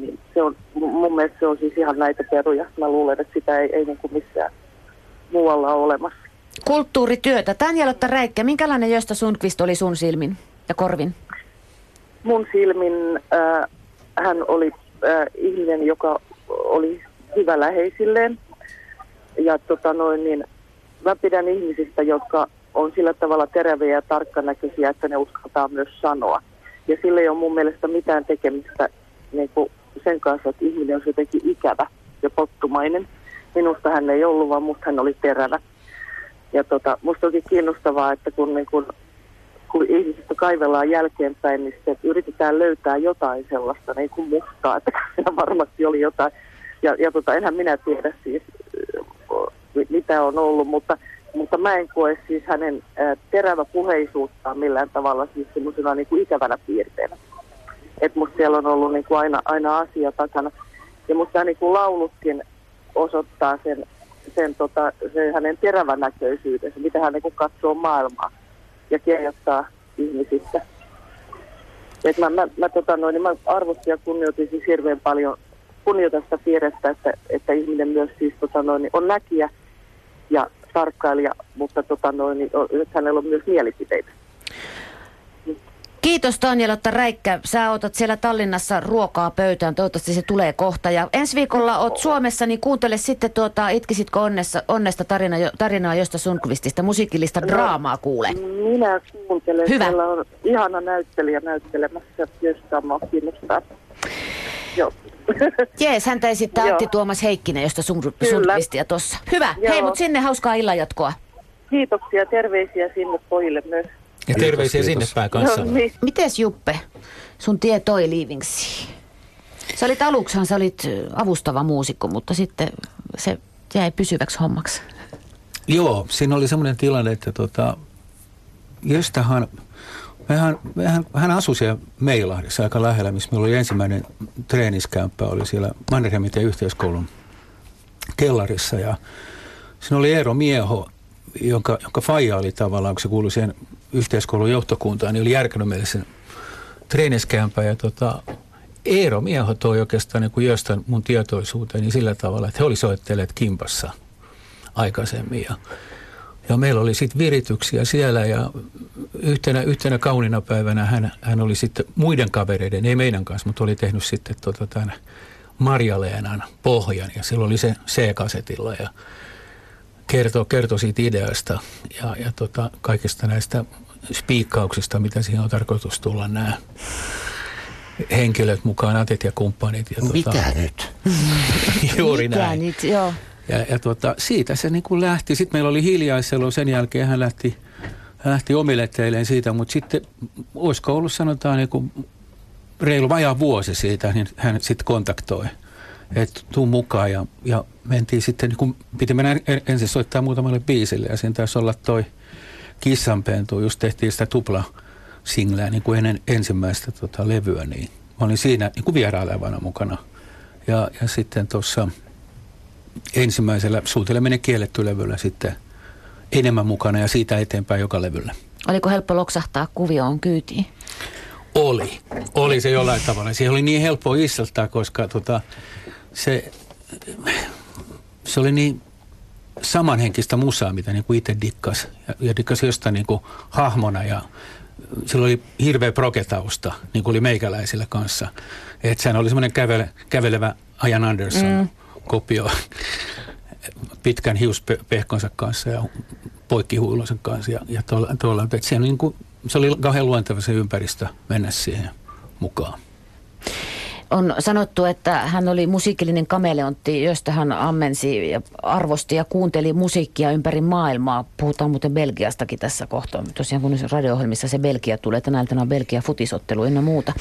niin se on, mun mielestä se on siis ihan näitä peruja. Mä luulen, että sitä ei niin kuin missään muualla ole olemassa. Kulttuurityötä. Tanja-Lotta Räikkä, minkälainen Gösta Sundqvist oli sun silmin ja korvin? Mun silmin hän oli ihminen, joka oli hyvä läheisilleen. Ja niin mä pidän ihmisistä, jotka on sillä tavalla teräviä ja tarkkanäköisiä, että ne uskaltaa myös sanoa. Ja sillä ei ole mun mielestä mitään tekemistä niin kuin sen kanssa, että ihminen on jotenkin ikävä ja pottumainen. Minusta hän ei ollut, vaan musta hän oli terävä. Ja musta onkin kiinnostavaa, että kun ihmisistä kaivellaan jälkeenpäin, niin sitten yritetään löytää jotain sellaista niin kuin mustaa. Että varmasti oli jotain. Ja enhän minä tiedä siis, sitä on ollut, mutta mä en koe siis hänen teräväpuheisuuttaan millään tavalla siis semmoisena niin kuin ikävänä piirteenä. Että musta siellä on ollut niin kuin aina asia takana. Ja musta niin kuin laulutkin osoittaa sen hänen terävän näköisyytensä, mitä hän niin kuin katsoo maailmaa ja kirjoittaa ihmisistä. Et mä arvostin ja kunnioitin siis hirveän paljon kunnioitasta piirrettä, että ihminen myös siis on näkijä ja tarkkailija, mutta nyt hänellä on myös mielipiteitä. Kiitos Tanjelotta Räikkä. Sä otat siellä Tallinnassa ruokaa pöytään. Toivottavasti se tulee kohta. Ja ensi viikolla oot Suomessa, niin kuuntele sitten Itkisitkö onnesta tarinaa Josta Sundqvistista, musiikillista draamaa kuule. Minä kuuntelen. Hyvä. Siellä on ihana näyttelijä näyttelemässä, josta mä oon kiinnostaa. Joo. Jees, häntä esittää Antti Tuomas Heikkinen, josta Sundqvistia tossa. Hyvä. Joo. Hei, mut sinne hauskaa illanjatkoa. Kiitoksia, terveisiä sinne pojille myös. Ja terveisiä sinne päin kanssa. No, niin. Mites Juppe, sun tie toi Leavingsiin? Sä olit avustava muusikko, mutta sitten se jäi pysyväksi hommaksi. Joo, siinä oli semmoinen tilanne, että jostahan... Hän asui siellä Meilahdessa aika lähellä, missä meillä oli ensimmäinen treeniskämppä, oli siellä Mannerheimin yhteiskoulun kellarissa. Ja siinä oli Eero Mieho, jonka faija oli tavallaan, kun se kuului siihen yhteiskoulun johtokuntaan, niin oli järkännyt meille sen treeniskämppä. Ja Eero Mieho toi oikeastaan niin kuin jostain mun tietoisuuteen niin sillä tavalla, että he oli soitteleet kimpassa aikaisemmin. Ja meillä oli sitten virityksiä siellä ja yhtenä kauniina päivänä hän oli sitten muiden kavereiden, ei meidän kanssa, mutta oli tehnyt sitten tämän Marja-Leenan pohjan ja silloin oli se C-kasetilla ja kertoi siitä ideasta ja kaikista näistä spiikkauksista, mitä siihen on tarkoitus tulla nämä henkilöt mukaan, atet ja kumppanit. Ja mitä nyt? Juuri mitä näin. Nyt, joo. Ja siitä se niin kuin lähti. Sitten meillä oli hiljaiselo, sen jälkeen hän lähti omille teilleen siitä, mutta sitten olisiko ollut sanotaan niin reilu vajaa vuosi siitä, niin hän sitten kontaktoi, että tuu mukaan ja mentiin sitten, niin kuin, piti mennä ensin soittaa muutamalle biisille ja siinä taisi olla toi Kissanpentu, just tehtiin sitä tuplasingleä niin kuin ennen ensimmäistä levyä, niin mä olin siinä niin kuin vierailevana mukana ja sitten tuossa... ensimmäisellä suuteleminen kielletty levyllä sitten enemmän mukana ja siitä eteenpäin joka levyllä. Oliko helppo loksahtaa kuvioon kyytiin? Oli se jollain tavalla. Siihen oli niin helppo isteltää, koska se oli niin samanhenkistä musaa, mitä niin kuin itse dikkas. Ja dikkas jostain niin kuin hahmona ja sillä oli hirveä proketausta, niin kuin oli meikäläisillä kanssa. Että sehän oli semmoinen kävelevä Ian Anderson. Kopio pitkän hiuspehkonsa kanssa ja poikkihuilonsa kanssa ja tuolla. Se, niin kuin, se oli kauhean luonteva se ympäristö mennä siihen mukaan. On sanottu, että hän oli musiikillinen kameleontti, josta hän ammensi ja arvosti ja kuunteli musiikkia ympäri maailmaa. Puhutaan muuten Belgiastakin tässä kohtaa. Tosiaan kun radio-ohjelmissa se Belgia tulee, tänään on Belgia futisottelu ynnä muuta.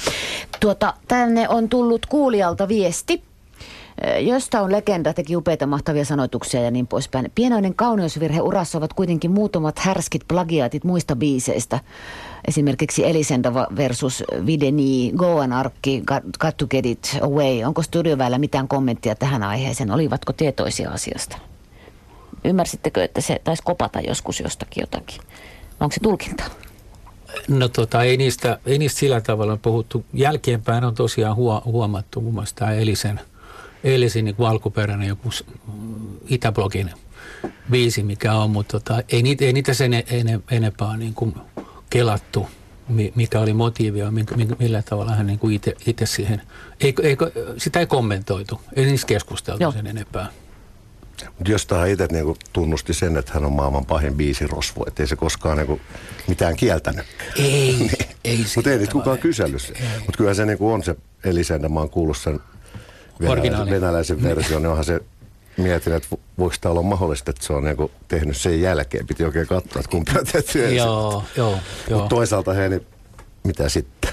Tänne on tullut kuulijalta viesti. Josta on legenda, teki upeita mahtavia sanoituksia ja niin poispäin. Pienoinen kauneusvirhe urassa ovat kuitenkin muutamat härskit plagiaatit muista biiseistä. Esimerkiksi Elisenda versus Videni, Goan arkki, Got to Get It Away. Onko studioväellä mitään kommenttia tähän aiheeseen? Olivatko tietoisia asiasta? Ymmärsittekö, että se taisi kopata joskus jostakin jotakin? Onko se tulkinta? No ei niistä sillä tavalla puhuttu. Jälkeenpäin on tosiaan huomattu muun muassa tämä Elisin niin kuin alkuperäinen joku Itäblogin biisi, mikä on, mutta ei niitä sen enempää niin kuin kelattu, mikä oli motiivia, millä tavalla hän niin kuin itse siihen, sitä ei kommentoitu, ei niistä keskusteltu sen enempää. Jostahan itse niin tunnusti sen, että hän on maailman pahin biisirosvo, ettei se koskaan niin mitään kieltänyt. Ei mutta ei niitä kukaan kysellyt. Mutta kyllä se niin on se Elisenä, mä oon kuullut sen. Venäläisen versio, niin onhan se mietin, että voiko tämä olla mahdollista, että se on niin tehnyt sen jälkeen. Piti oikein katsoa, että kumpi on tehty ensin. Mutta toisaalta hei, niin mitä sitten?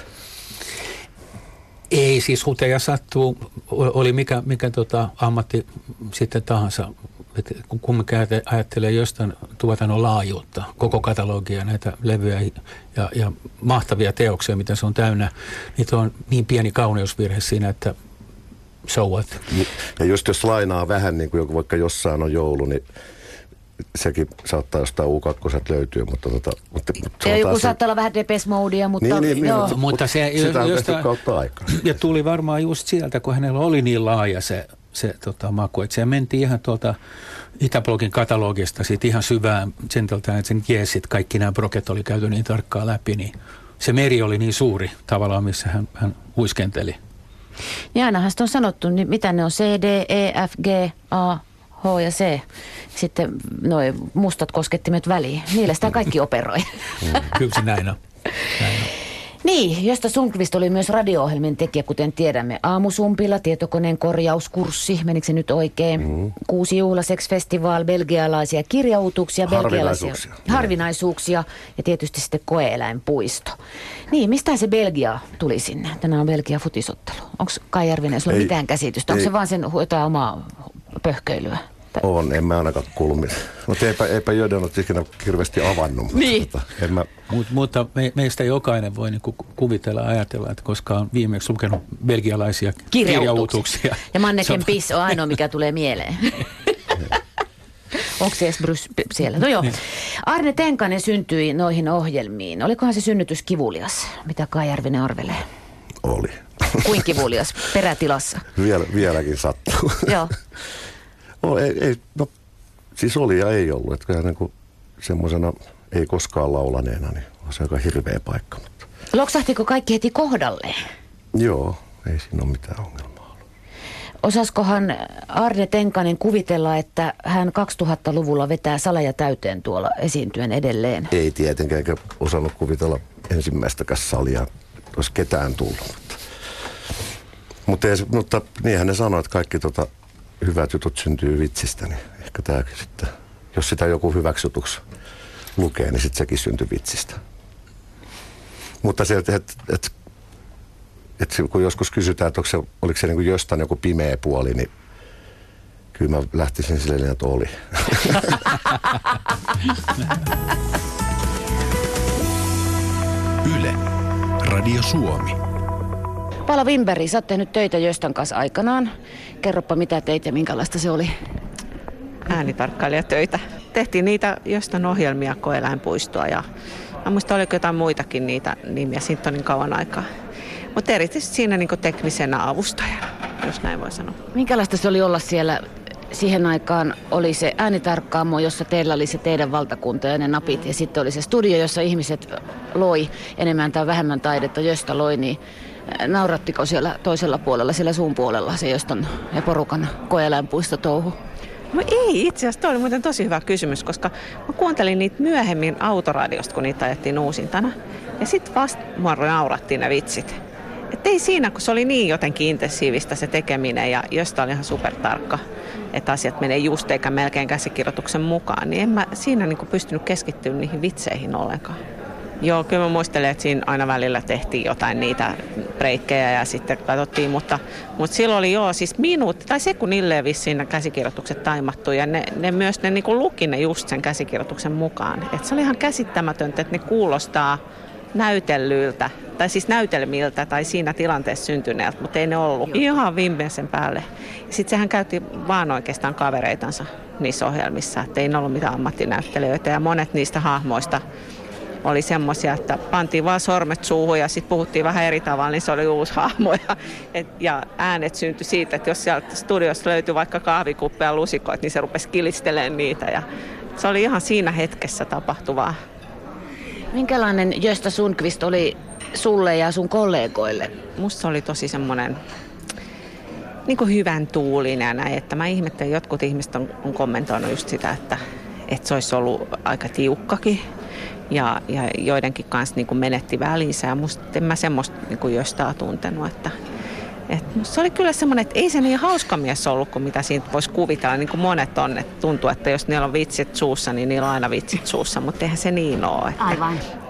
Ei siis huteja sattuu, oli mikä ammatti sitten tahansa. kun me ajattelee jostain tuotannon laajuutta, koko katalogia, näitä levyjä ja mahtavia teoksia, mitä se on täynnä, niin on niin pieni kauneusvirhe siinä, että so what. Ja just jos lainaa vähän, niin kuin vaikka jossain on joulu, niin sekin saattaa jostain U2 löytyy, mutta ja joku saattaa olla vähän Depeche Modea, mutta... Mutta se sitä on kautta aikaa. Ja tuli varmaan just sieltä, kun hänellä oli niin laaja se maku, että se mentiin ihan tuolta Itäblogin katalogista siitä ihan syvään senteltään, että sen jeesit, kaikki nämä broket oli käyty niin tarkkaan läpi, niin se meri oli niin suuri tavallaan, missä hän huiskenteli. Ja ainahan sitä on sanottu, niin mitä ne on, C, D, E, F, G, A, H ja C. Sitten noi mustat koskettimet väliin. Niillä sitä kaikki operoi. Kyllä se näin on. Niin, Gösta Sundqvist oli myös radio-ohjelmien tekijä, kuten tiedämme. Aamusumpilla, tietokoneen korjauskurssi, menikö se nyt oikein? Mm-hmm. 6 juhlaseksi-festivaal, belgialaisia kirjautuksia, harvinaisuuksia ja tietysti sitten koe-eläinpuisto. Niin, mistä se Belgia tuli sinne? Tänään on Belgia-futisottelu. Onko Kai Järvinen, sulla mitään käsitystä? Onko se vaan sen jotain omaa pöhköilyä? On, en mä ainakaan kuullut mitään. Mutta eipä Jöden ole ikinä hirveästi avannut. Niin. Mutta meistä jokainen voi niinku kuvitella ja ajatella, että koska on viimeksi lukenut belgialaisia kirjautuksia. Ja Manneken Piss on ainoa, mikä tulee mieleen. Onko se edes siellä? No joo. Niin. Arne Tenkanen syntyi noihin ohjelmiin. Olikohan se synnytys kivulias, mitä Kai Järvinen arvelee? Oli. Kuinka kivulias? Perätilassa? Vieläkin sattuu. Joo. Siis oli ja ei ollut. Että kyllähän niin semmoisena ei koskaan laulaneena, niin on se aika hirveä paikka. Mutta... Loksahtiko kaikki heti kohdalleen? Joo, ei siinä ole mitään ongelmaa ollut. Osaskohan Arne Tenkanen kuvitella, että hän 2000-luvulla vetää salaja täyteen tuolla esiintyen edelleen? Ei tietenkään, eikä osannut kuvitella ensimmäistäkään salia, olisi ketään tullut. Mutta niinhän ne sanoo, että kaikki hyvät jutut syntyy vitsistä, niin ehkä tämäkin sitten, jos sitä joku hyväksi jutuksi lukee, niin sitten sekin syntyy vitsistä. Mutta se, että kun joskus kysytään, että oliko se niin kuin jostain joku pimeä puoli, niin kyllä mä lähtisin silleen, että oli. Yle, Radio Suomi. Paula Wimberg, sä oot tehnyt töitä Göstan kanssa aikanaan. Kerropa, mitä teit ja minkälaista se oli? Äänitarkkailijatöitä. Tehtiin niitä Göstan ohjelmia, koeläinpuistoa ja mä muistan, oliko jotain muitakin niitä nimiä, siitä on niin kauan aikaa. Mutta erityisesti siinä niin kuin teknisenä avustajana, jos näin voi sanoa. Minkälaista se oli olla siellä? Siihen aikaan oli se äänitarkkaamo, jossa teillä oli se teidän valtakunta ja ne napit. Ja sitten oli se studio, jossa ihmiset loi enemmän tai vähemmän taidetta, Gösta loi, niin... Naurattiko siellä toisella puolella, siellä sun puolella, se Göstan ja porukan koeläinpuistotouhu? No ei, itse asiassa toi oli muuten tosi hyvä kysymys, koska mä kuuntelin niitä myöhemmin autoradiosta, kun niitä ajettiin uusintana. Ja sit vasta mua naurattiin ne vitsit. Et ei siinä, kun se oli niin jotenkin intensiivistä se tekeminen ja Gösta oli ihan supertarkka, että asiat menee just eikä melkein käsikirjoituksen mukaan, niin en mä siinä niinku pystynyt keskittymään niihin vitseihin ollenkaan. Joo, kyllä mä muistelen, että siinä aina välillä tehtiin jotain niitä breikkejä ja sitten katsottiin, mutta silloin oli siis minuutti tai sekunnilleen vissiin ne käsikirjoitukset taimattu ja ne myös ne niinku luki ne just sen käsikirjoituksen mukaan. Et se oli ihan käsittämätöntä, että ne kuulostaa näytellyiltä tai siis näytelmiltä tai siinä tilanteessa syntyneeltä, mutta ei ne ollut ihan viimeisen päälle. Sitten sehän käytti vaan oikeastaan kavereitansa niissä ohjelmissa, että ei ne ollut mitään ammattinäyttelijöitä ja monet niistä hahmoista oli semmoisia, että pantiin vaan sormet suuhun ja sitten puhuttiin vähän eri tavalla, niin se oli uusi hahmo. Ja äänet syntyi siitä, että jos sieltä studiossa löytyi vaikka kahvikuppeja ja lusikoita, niin se rupesi kilistelemaan niitä. Ja se oli ihan siinä hetkessä tapahtuvaa. Minkälainen Gösta Sundqvist oli sulle ja sun kollegoille? Musta se oli tosi semmoinen niin kuin hyvän tuulinen. Että mä ihmettelen, jotkut ihmiset on kommentoinut just sitä, että se olisi ollut aika tiukkakin. Ja joidenkin kanssa niin kuin menetti välinsä ja musta, en mä semmoista niin kuin Göstaa tuntenut, että musta se oli kyllä semmoinen, että ei se niin hauska mies ollut kuin mitä siitä voisi kuvitella, niin kuin monet on, että tuntuu, että jos niillä on vitsit suussa, niin niillä on aina vitsit suussa, mutta eihän se niin ole,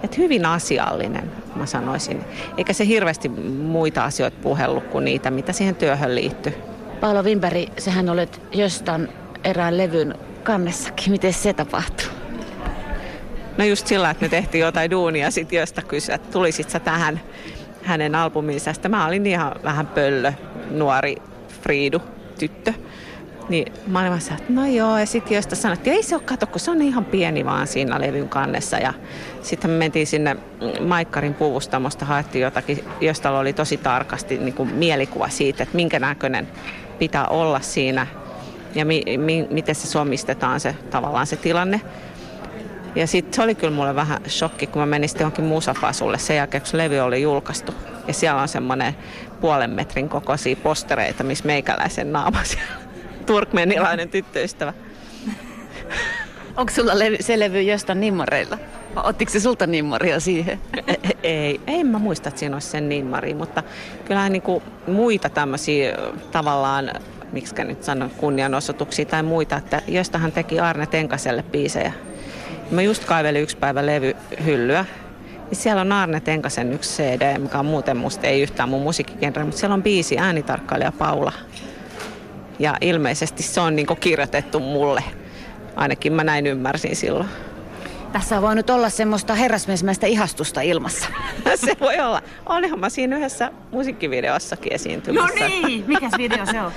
että hyvin asiallinen mä sanoisin, eikä se hirveästi muita asioita puhellut kuin niitä, mitä siihen työhön liittyy. Paula Wimberg, sähän olet Göstan erään levyn kannessakin. Miten se tapahtuu? No just sillä, että me tehtiin jotain duunia sit, josta kysyi, että tulisit sä tähän hänen albumiinsa. Sitten mä olin ihan vähän pöllö, nuori friidu tyttö. Niin mä olin vaan, että no joo, ja sitten josta sanottiin, ei se ole, kato, kun se on ihan pieni vaan siinä levyn kannessa. Ja sitten me mentiin sinne Maikkarin puvustamosta, haettiin jotakin, josta oli tosi tarkasti niin kuin mielikuva siitä, että minkä näköinen pitää olla siinä ja miten se suomistetaan se tavallaan se tilanne. Ja sitten se oli kyllä mulle vähän shokki, kun mä menin sitten johonkin Musafasulle sen jälkeen, kun se levy oli julkaistu. Ja siellä on semmoinen 0,5 metrin kokoisia postereita, missä meikäläisen naama siellä. Turkmenilainen tyttöystävä. Onko sulla se levy jostain nimmareilla? Ottiko se sulta nimmaria siihen? Ei, en mä muista, että siinä olisi sen nimmaria, mutta kyllähän niinku muita tämmöisiä tavallaan, miksikä nyt sanon, kunnianosoituksia tai muita, että jostahan teki Arne Tenkaselle biisejä. Mä just kaivelin yksi päivä levyhyllyä, niin siellä on Arne Tenkasen yksi CD, mikä on muuten musta ei yhtään mun musiikkigenreä, mutta siellä on biisi Äänitarkkailija Paula. Ja ilmeisesti se on niin kuin kirjoitettu mulle. Ainakin mä näin ymmärsin silloin. Tässä on voinut olla semmoista herrasmiesmäistä ihastusta ilmassa. Se voi olla. Olinhan mä siinä yhdessä musiikkivideossakin esiintymässä. No niin! Mikäs video se on?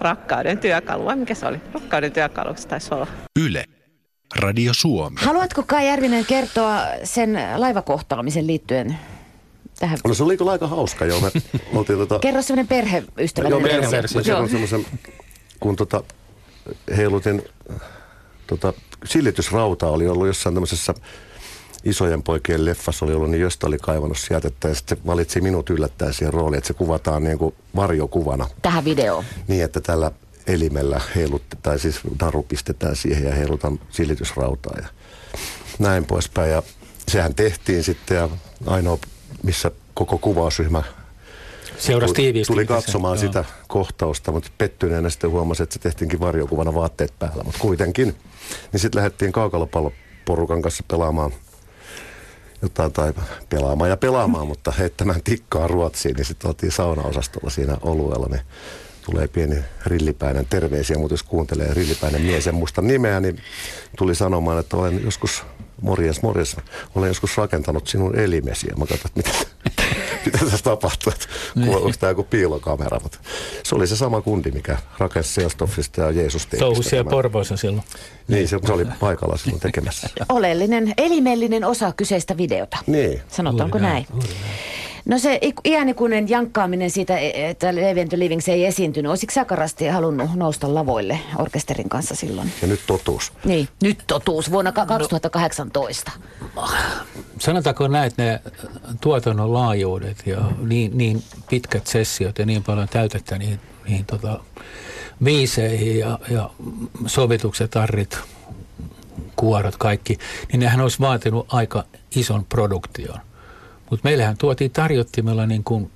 Rakkauden työkalu. Vai mikä se oli? Rakkauden työkalu se taisi olla. Yle. Radio Suomi. Haluatko Kai Järvinen kertoa sen laivakohtaamisen liittyen? Tähän. No se oli kyllä aika hauska, joo. Kerro semmoinen perheystävällinen. Joo, mä kerron semmoisen, kun heilutin, sillitysrautaa oli ollut jossain tämmöisessä isojen poikien leffassa oli ollut, niin josta oli kaivannut sieltä, ja sitten valitsi minut yllättäen siihen rooliin, että se kuvataan niin kuin varjokuvana. Tähän videoon. Niin, että tällä elimellä heilutetaan, siis taru pistetään siihen ja heilutaan sillitysrautaa ja näin poispäin. Ja sehän tehtiin sitten ja ainoa missä koko kuvausryhmä tuli katsomaan sen, sitä kohtausta, mutta pettyneenä sitten huomasi, että se tehtiinkin varjokuvana vaatteet päällä, mutta kuitenkin. Niin sitten lähdettiin kaukalopalloporukan kanssa pelaamaan jotain, tai pelaamaan, mutta heittämään tikkaa Ruotsiin, niin sitten oltiin saunaosastolla siinä olueella, niin tulee pieni Rillipäinen terveisiä, mutta jos kuuntelee Rillipäinen mies ja musta nimeä, niin tuli sanomaan, että olen joskus... Morjens. Olen joskus rakentanut sinun elimesi. Ja mä katsoin, että mitä tässä tapahtuu. Onko tämä joku piilokamera? Mutta se oli se sama kundi, mikä rakensi Selstoffista ja Jeesusta. Touhusi siellä Porvoossa silloin. Niin, se oli paikalla silloin tekemässä. Oleellinen, elimellinen osa kyseistä videota. Niin. Sanotaanko näin? No se iänikuinen jankkaaminen siitä, että Levientö Livings ei esiintynyt. Olisitko sä Karasti halunnut nousta lavoille orkesterin kanssa silloin? Ja nyt totuus. Niin, nyt totuus vuonna 2018. No, sanotaanko näin, että ne tuotannon laajuudet ja niin pitkät sessiot ja niin paljon täytettä niin biiseihin ja sovitukset, arrit, kuorot, kaikki, niin nehän olisi vaatinut aika ison produktion. Mutta meillähän tuotiin tarjottimella niin kuin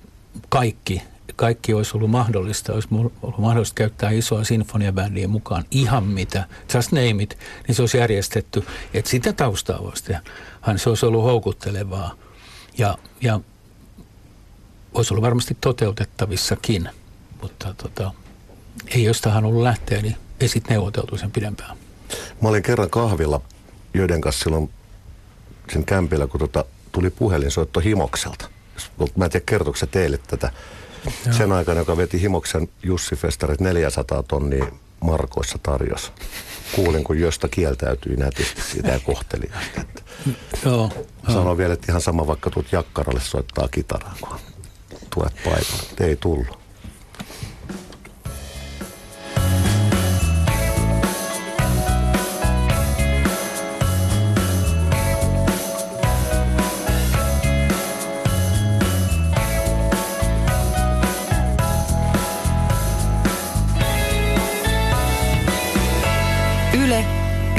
kaikki olisi ollut mahdollista. Olisi ollut mahdollista käyttää isoa sinfoniabändiä mukaan, ihan mitä, just name it, niin se olisi järjestetty. Että sitä taustaa vastenhan se olisi ollut houkuttelevaa ja olisi ollut varmasti toteutettavissakin, mutta ei jostahan ollut lähteä, niin ei sitten neuvoteltu sen pidempään. Mä olin kerran kahvilla joiden kanssa silloin sen kämpillä, kun tuli puhelinsoitto Himokselta. Mä en tiedä, kertoiko se teille tätä. Joo. Sen aikana, joka veti Himoksen Jussi-festarit 400 000 markoissa tarjosi. Kuulin, kun josta kieltäytyi nätisti siitä ja kohteli. Joo. Sanoin vielä, että ihan sama, vaikka tuut jakkaralle soittaa kitaraa, kun tulet paikalle. Ei tullut.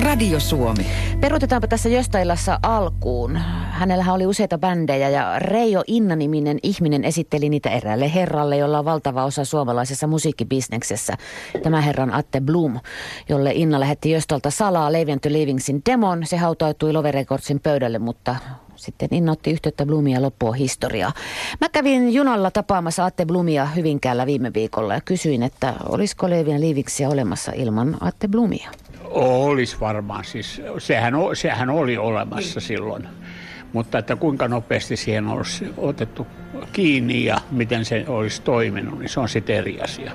Radio Suomi. Peruutetaanpa tässä Jöstailassa alkuun. Hänellähän oli useita bändejä ja Reijo Inna-niminen ihminen esitteli niitä eräälle herralle, jolla on valtava osa suomalaisessa musiikkibisneksessä. Tämä herran Atte Blom, jolle Inna lähetti Jöstalta salaa Levientö Livingsin demon. Se hautautui Love Recordsin pöydälle, mutta sitten Inna otti yhteyttä Blumiin ja loppua historiaa. Mä kävin junalla tapaamassa Atte Blumia Hyvinkäällä viime viikolla ja kysyin, että olisiko Leevian liiviksiä olemassa ilman Atte Blumia? Olisi varmaan, siis sehän oli olemassa silloin. Mutta että kuinka nopeasti siihen olisi otettu kiinni ja miten se olisi toiminut, niin se on sitten eri asia.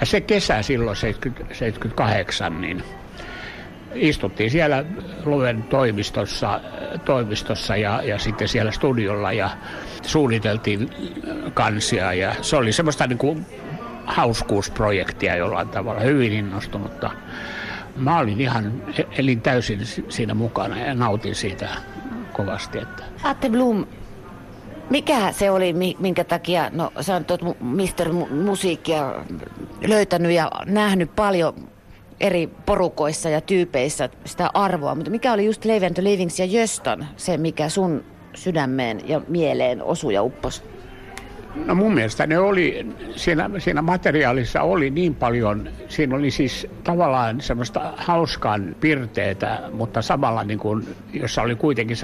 Ja se kesä silloin 78, niin istuttiin siellä Luven toimistossa ja sitten siellä studiolla ja suunniteltiin kansia. Ja se oli semmoista niin kuin hauskuusprojektia jollain tavalla, hyvin innostunutta. Mä olin ihan, elin täysin siinä mukana ja nautin siitä kovasti. Että. Atte Blom, mikä se oli, minkä takia, no sä oot Mister Musiikkia löytänyt ja nähnyt paljon eri porukoissa ja tyypeissä sitä arvoa, mutta mikä oli just Leevi & the Leavings ja Göstan se, mikä sun sydämeen ja mieleen osui ja upposi? No mun mielestä ne oli, siinä materiaalissa oli niin paljon, siinä oli siis tavallaan semmoista hauskan pirteetä, mutta samalla niin kuin, jossa oli kuitenkin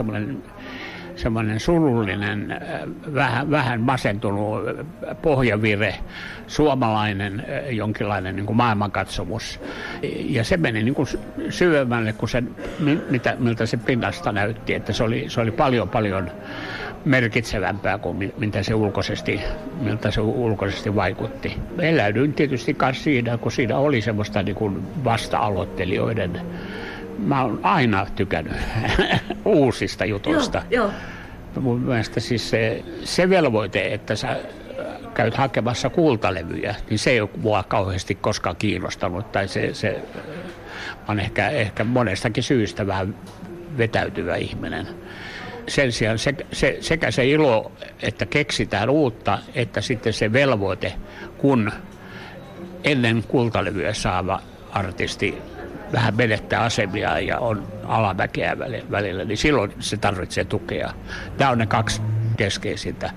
semmoinen surullinen, vähän masentunut pohjavire, suomalainen jonkinlainen niin kuin maailmankatsomus. Ja se meni niin kuin syvemmälle kuin se, miltä se pinnasta näytti, että se oli paljon merkitsevämpää kuin miltä se ulkoisesti vaikutti. Eläydyin tietysti myös siinä, kun siinä oli semmoista niin kuin vasta-aloittelijoiden. Mä oon aina tykännyt uusista jutuista. Joo. Mun mielestä siis se velvoite, että sä käyt hakemassa kultalevyjä, niin se ei ole mua kauheasti koskaan kiinnostanut. Tai se on ehkä monestakin syystä vähän vetäytyvä ihminen. Sen sijaan sekä se ilo, että keksitään uutta, että sitten se velvoite, kun ennen kultalevyä saava artisti vähän menettää asemia ja on alamäkeä välillä, niin silloin se tarvitsee tukea. Tämä on ne kaksi keskeisintä.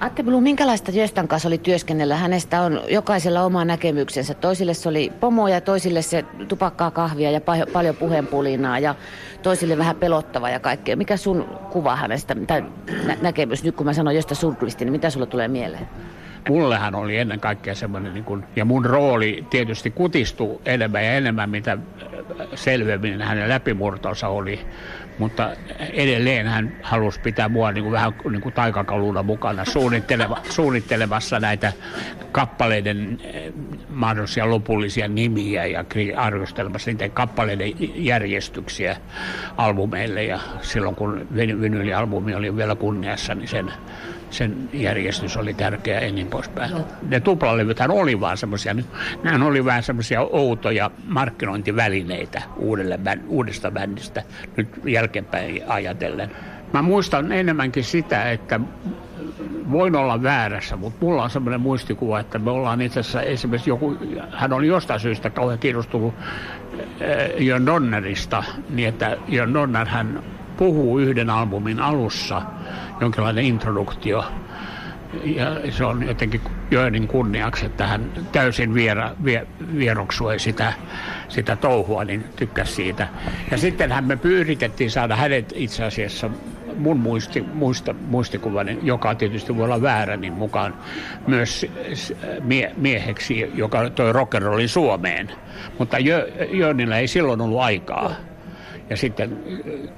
Atte Blom, minkälaista Göstan kanssa oli työskennellä? Hänestä on jokaisella oma näkemyksensä. Toisille se oli pomoja, toisille se tupakkaa, kahvia ja paljon puheenpulinaa ja toisille vähän pelottava ja kaikkea. Mikä sun kuva hänestä, tai näkemys nyt kun mä sanon Gösta Sundqvistin, niin mitä sulla tulee mieleen? Mullehan oli ennen kaikkea semmoinen, niin kuin, ja mun rooli tietysti kutistui enemmän ja enemmän, mitä selvemmin hänen läpimurtonsa oli, mutta edelleen hän halusi pitää mua niin kuin, vähän niin kuin taikakaluna mukana suunnittelemassa näitä kappaleiden mahdollisia lopullisia nimiä ja arvostelemassa niiden kappaleiden järjestyksiä albumeille, ja silloin kun vinylialbumi oli vielä kunniassa, niin sen järjestys oli tärkeä ja niin poispäin. No. Ne tuplalevythän oli vaan semmoisia, nämä oli vähän semmoisia outoja markkinointivälineitä uudesta bändistä nyt jälkeenpäin ajatellen. Mä muistan enemmänkin sitä, että voin olla väärässä, mutta mulla on semmoinen muistikuva, että me ollaan itse asiassa esimerkiksi hän oli jostain syystä kauhean kiinnostunut Jörn Donnerista, niin että Jörn Donner hän puhuu yhden albumin alussa jonkinlainen introduktio, ja se on jotenkin Jörnin kunniaksi, että hän täysin vieroksui sitä touhua, niin tykkäsi siitä. Ja sittenhän me yritettiin saada hänet itse asiassa mun muistikuvani, joka tietysti voi olla väärä, niin mukaan myös mieheksi, joka toi rock'n'rollin Suomeen. Mutta Jörnillä ei silloin ollut aikaa. Ja sitten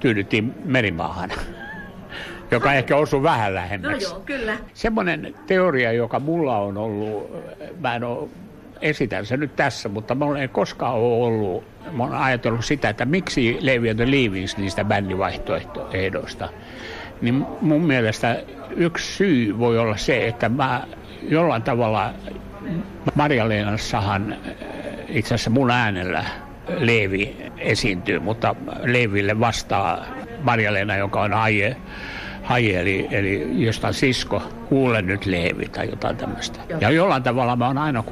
tyydyttiin Merimaahan, joka ehkä osui vähän lähemmäksi. No joo, kyllä. Semmoinen teoria, joka mulla on ollut, mä en ole, esitän se nyt tässä, mutta mä en koskaan ole ollut, mä olen ajatellut sitä, että miksi Leevi & the Leavings niistä bändivaihtoehdoista. Niin mun mielestä yksi syy voi olla se, että mä jollain tavalla Marja-Leenassahan itse asiassa mun äänellä Leevi esiintyy, mutta Leeville vastaa Marja-Leena, joka on Haje eli jostain sisko, kuule nyt Leevi tai jotain tämmöistä. Ja jollain tavalla mä oon aina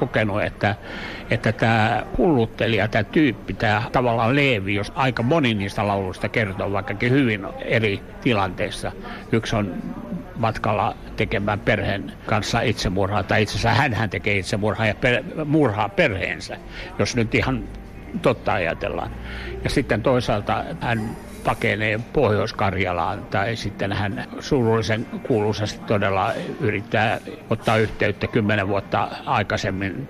kokenut, että tämä hulluttelija, tämä tyyppi, tämä tavallaan Leevi, jos aika moni niistä lauluista kertoo vaikkakin hyvin eri tilanteissa. Yksi on matkalla tekemään perheen kanssa itsemurhaa, tai itse asiassa hänhän tekee itsemurhaa ja murhaa perheensä, jos nyt ihan totta ajatellaan. Ja sitten toisaalta hän pakenee Pohjois-Karjalaan tai sitten hän surullisen kuuluisasti todella yrittää ottaa yhteyttä 10 vuotta aikaisemmin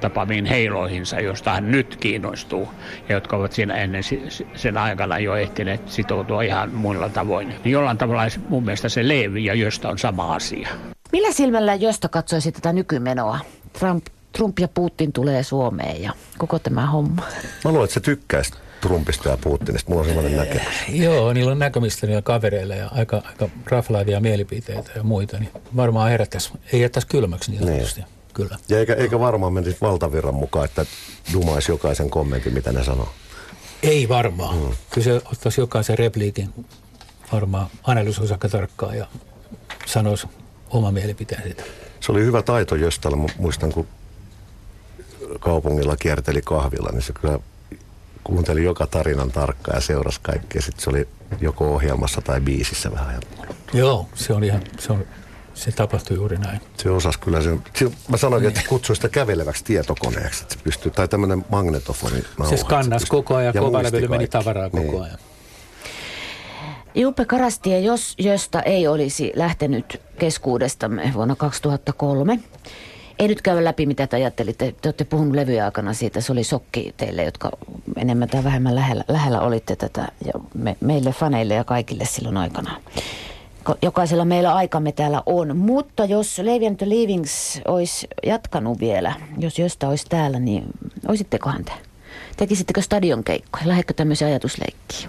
tapaamiin heiloihinsa, josta hän nyt kiinnostuu ja jotka ovat siinä ennen sen aikana jo ehtineet sitoutua ihan muilla tavoin. Niin jollain tavalla mun mielestä se Leevi ja Jöstä on sama asia. Millä silmällä Jöstä katsoisi tätä nykymenoa? Trump ja Putin tulee Suomeen ja koko tämä homma. Mä luulen, että sä tykkäisit Trumpista ja Putinista. Mulla on sellainen näkemys. Joo, niillä on näkemistä niillä kavereilla ja aika raflaavia mielipiteitä ja muita. Niin varmaan ei jättäisi kylmäksi niitä tietysti. Kyllä. Ja eikä varmaan menisi valtavirran mukaan, että dumaisi jokaisen kommentin, mitä ne sanoo. Ei varmaan. Mm. Kyllä se ottaisi jokaisen repliikin varmaan analysoisakka tarkkaan ja sanoisi oma mielipiteen siitä. Se oli hyvä taito Jöställä. Mä muistan, kun kaupungilla kierteli kahvilla, niin se kyllä kuunteli joka tarinan tarkkaan ja seurasi kaikkea. Sitten se oli joko ohjelmassa tai biisissä vähän. Joo, se tapahtui juuri näin. Se osasi kyllä sen. Mä sanoin, että kutsui sitä käveleväksi tietokoneeksi, että se pystyy, tai tämmöinen magnetofoni. Se skannasi koko ajan, kovalevyllä meni tavaraa koko ajan. Juppe Karastie, jos Jöstä ei olisi lähtenyt keskuudestamme vuonna 2003, ei nyt käydä läpi, mitä te ajattelitte. Te olette puhunut levyjen aikana siitä. Se oli sokki teille, jotka enemmän tai vähemmän lähellä olitte tätä. Ja meille faneille ja kaikille silloin aikana. Jokaisella meillä aikamme täällä on. Mutta jos Leevi and the Leavings olisi jatkanut vielä, jos Jöstä olisi täällä, niin olisittekohan te? Tekisittekö stadionkeikkoja? Lähdekö tämmöisiä ajatusleikkiä?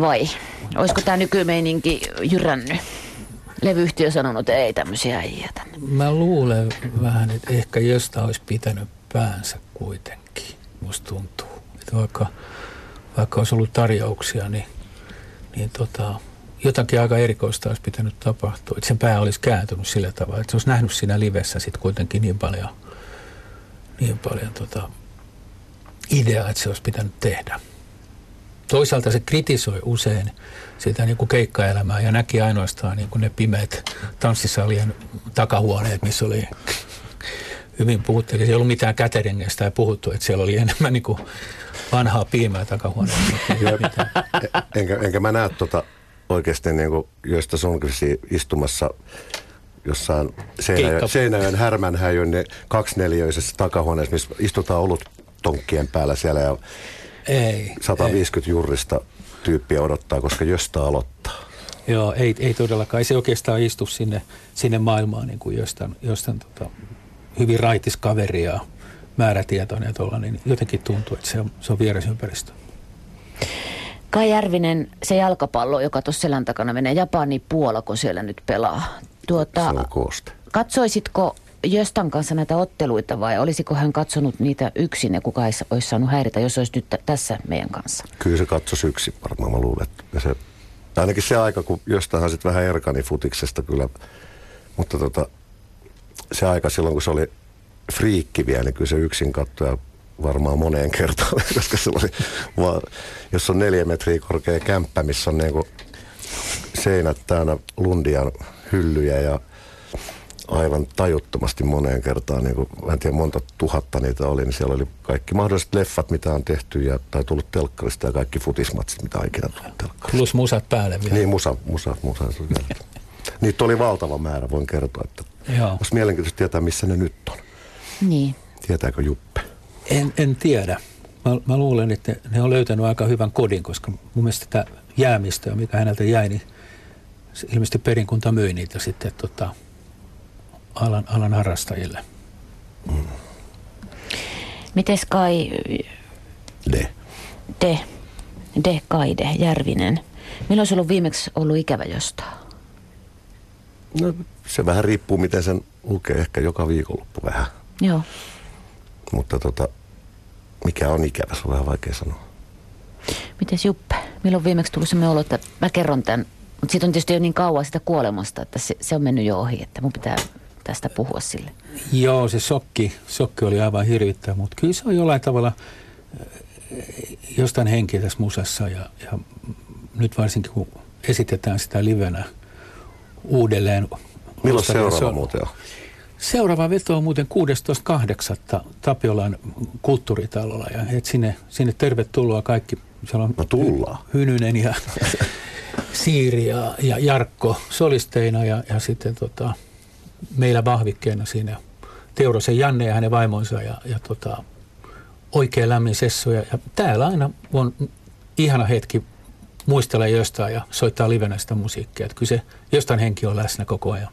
Vai olisiko tämä nykymeininki jyrännyt? Levyyhtiö sanonut, että ei tämmöisiä äijä tänne. Mä luulen vähän, että ehkä Jöstä olisi pitänyt päänsä kuitenkin. Musta tuntuu, että vaikka olisi ollut tarjouksia, niin jotakin aika erikoista olisi pitänyt tapahtua. Että sen pää olisi kääntynyt sillä tavalla, että se olisi nähnyt siinä livessä sitten kuitenkin niin paljon ideaa, että se olisi pitänyt tehdä. Toisaalta se kritisoi usein sitä niin kuin keikkaelämää ja näki ainoastaan niin kuin ne pimeät tanssisalien takahuoneet, missä oli hyvin puhuttu. Ei ollut mitään käteringeistä ja puhuttu, että siellä oli enemmän niin kuin vanhaa piimää takahuoneessa. enkä mä näe oikeasti niin kuin Jöstä Sundqvistia istumassa jossain Seinäjoen Härmänhäjön 2-neliöisessä takahuoneessa, missä istutaan oluttonkkien päällä siellä ja 150 jurrista tyyppiä odottaa, koska Jöstä aloittaa. Joo, ei todellakaan. Ei se oikeastaan istu sinne maailmaan niin kuin Jöstän hyvin raitis kaveri ja määrätietoinen tuolla, niin jotenkin tuntuu, että se on vierasympäristö. Kai Järvinen, se jalkapallo, joka tuossa selän takana menee Japaniin, Puola, kun siellä nyt pelaa. Se on kooste. Katsoisitko Jöstän kanssa näitä otteluita vai olisiko hän katsonut niitä yksin ja kukaan olisi saanut häiritä, jos olisi nyt tässä meidän kanssa? Kyllä se katsoisi yksin varmaan, mä luulen. Ainakin se aika, kun Jöstähän sitten vähän erkani futiksesta kyllä, mutta se aika silloin, kun se oli friikki vielä, niin kyllä se yksin katsoja varmaan moneen kertaan, koska se oli vaan, jos on 4 metriä korkea kämppä, missä on niin kuin seinät täynnä Lundian hyllyjä ja aivan tajuttomasti moneen kertaan, niin kuin, en tiedä monta tuhatta niitä oli, niin siellä oli kaikki mahdolliset leffat, mitä on tehty, tai tullut telkkarista ja kaikki futismatsit, mitä on ikinä tullut telkkarista. Plus musat päälle vielä. Niin, musa. Niitä oli valtava määrä, voin kertoa, että olisi mielenkiintoista tietää, missä ne nyt on. Niin. Tietääkö Juppe? En tiedä. Mä luulen, että ne on löytänyt aika hyvän kodin, koska mun mielestä tätä jäämistöä, mikä häneltä jäi, niin ilmeisesti perinkunta myi niitä sitten alan harrastajille. Mm. Mites Kai Kaide Järvinen? Milloin sulla on viimeksi ollut ikävä jostain? No, se vähän riippuu, miten sen lukee. Ehkä joka viikonloppu vähän. Joo. Mutta mikä on ikävä, se on vähän vaikea sanoa. Mites Juppe? Milloin on viimeksi tullut semmoinen olo, että mä kerron tämän? Mutta siitä on tietysti jo niin kauan sitä kuolemasta, että se on mennyt jo ohi, että mun pitää tästä puhua sille. Joo, se sokki oli aivan hirvittävä, mutta kyllä se on jollain tavalla jostain henkiä tässä musassa ja nyt varsinkin kun esitetään sitä livenä uudelleen. Milloin seuraava muuten on? Seuraava veto on muuten 16.8. Tapiolan kulttuuritalolla, ja sinne tervetuloa kaikki. Siellä on Hynynen ja Siiri ja Jarkko solisteina ja sitten meillä vahvikkeena siinä Teurosen Janne ja hänen vaimonsa ja oikein lämmin sessu. Ja täällä aina on ihana hetki muistella jostain ja soittaa livenä sitä musiikkia. Että kyllä se jostain henki on läsnä koko ajan.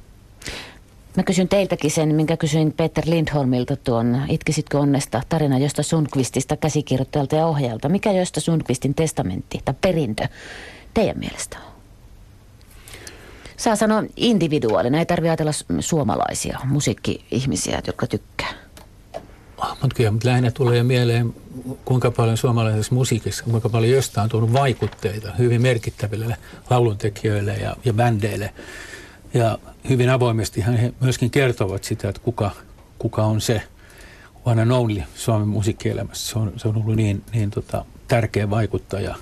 Mä kysyn teiltäkin sen, minkä kysyin Peter Lindholmilta tuon Itkisitkö onnesta? Tarina Josta Sundqvistista käsikirjoittajalta ja ohjaajalta. Mikä Josta Sundqvistin testamentti tai perintö teidän mielestä on? Saa sanoa individuaalina, ei tarvitse ajatella suomalaisia musiikki-ihmisiä, jotka tykkää. Mutta kyllä lähinnä tulee mieleen, kuinka paljon suomalaisessa musiikissa, kuinka paljon jostain on tullut vaikutteita hyvin merkittäville lauluntekijöille ja bändeille. Ja hyvin avoimesti he myöskin kertovat sitä, että kuka on se one and only Suomen musiikkielämässä. Se on ollut niin tärkeä vaikuttaja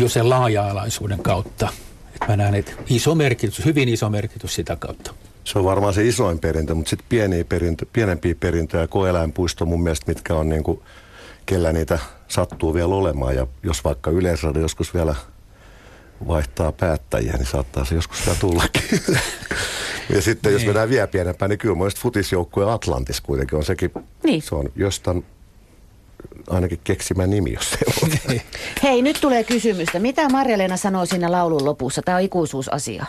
jo sen laaja-alaisuuden kautta. Mä näen, että iso merkitys, hyvin iso merkitys sitä kautta. Se on varmaan se isoin perintö, mutta sitten pienempiä perintöjä, koeläinpuisto mun mielestä, mitkä on niin kuin, kellä niitä sattuu vielä olemaan. Ja jos vaikka Yleisradio joskus vielä vaihtaa päättäjiä, niin saattaa se joskus vielä tullakin. Ja sitten jos mennään vielä pienempään, niin kyllä mun mielestä futisjoukkue Atlantis kuitenkin on sekin. Niin. Se on jostain ainakin keksimä nimi, jos se on. Hei, nyt tulee kysymystä. Mitä Marja-Leena sanoo siinä laulun lopussa? Tämä on ikuisuusasia.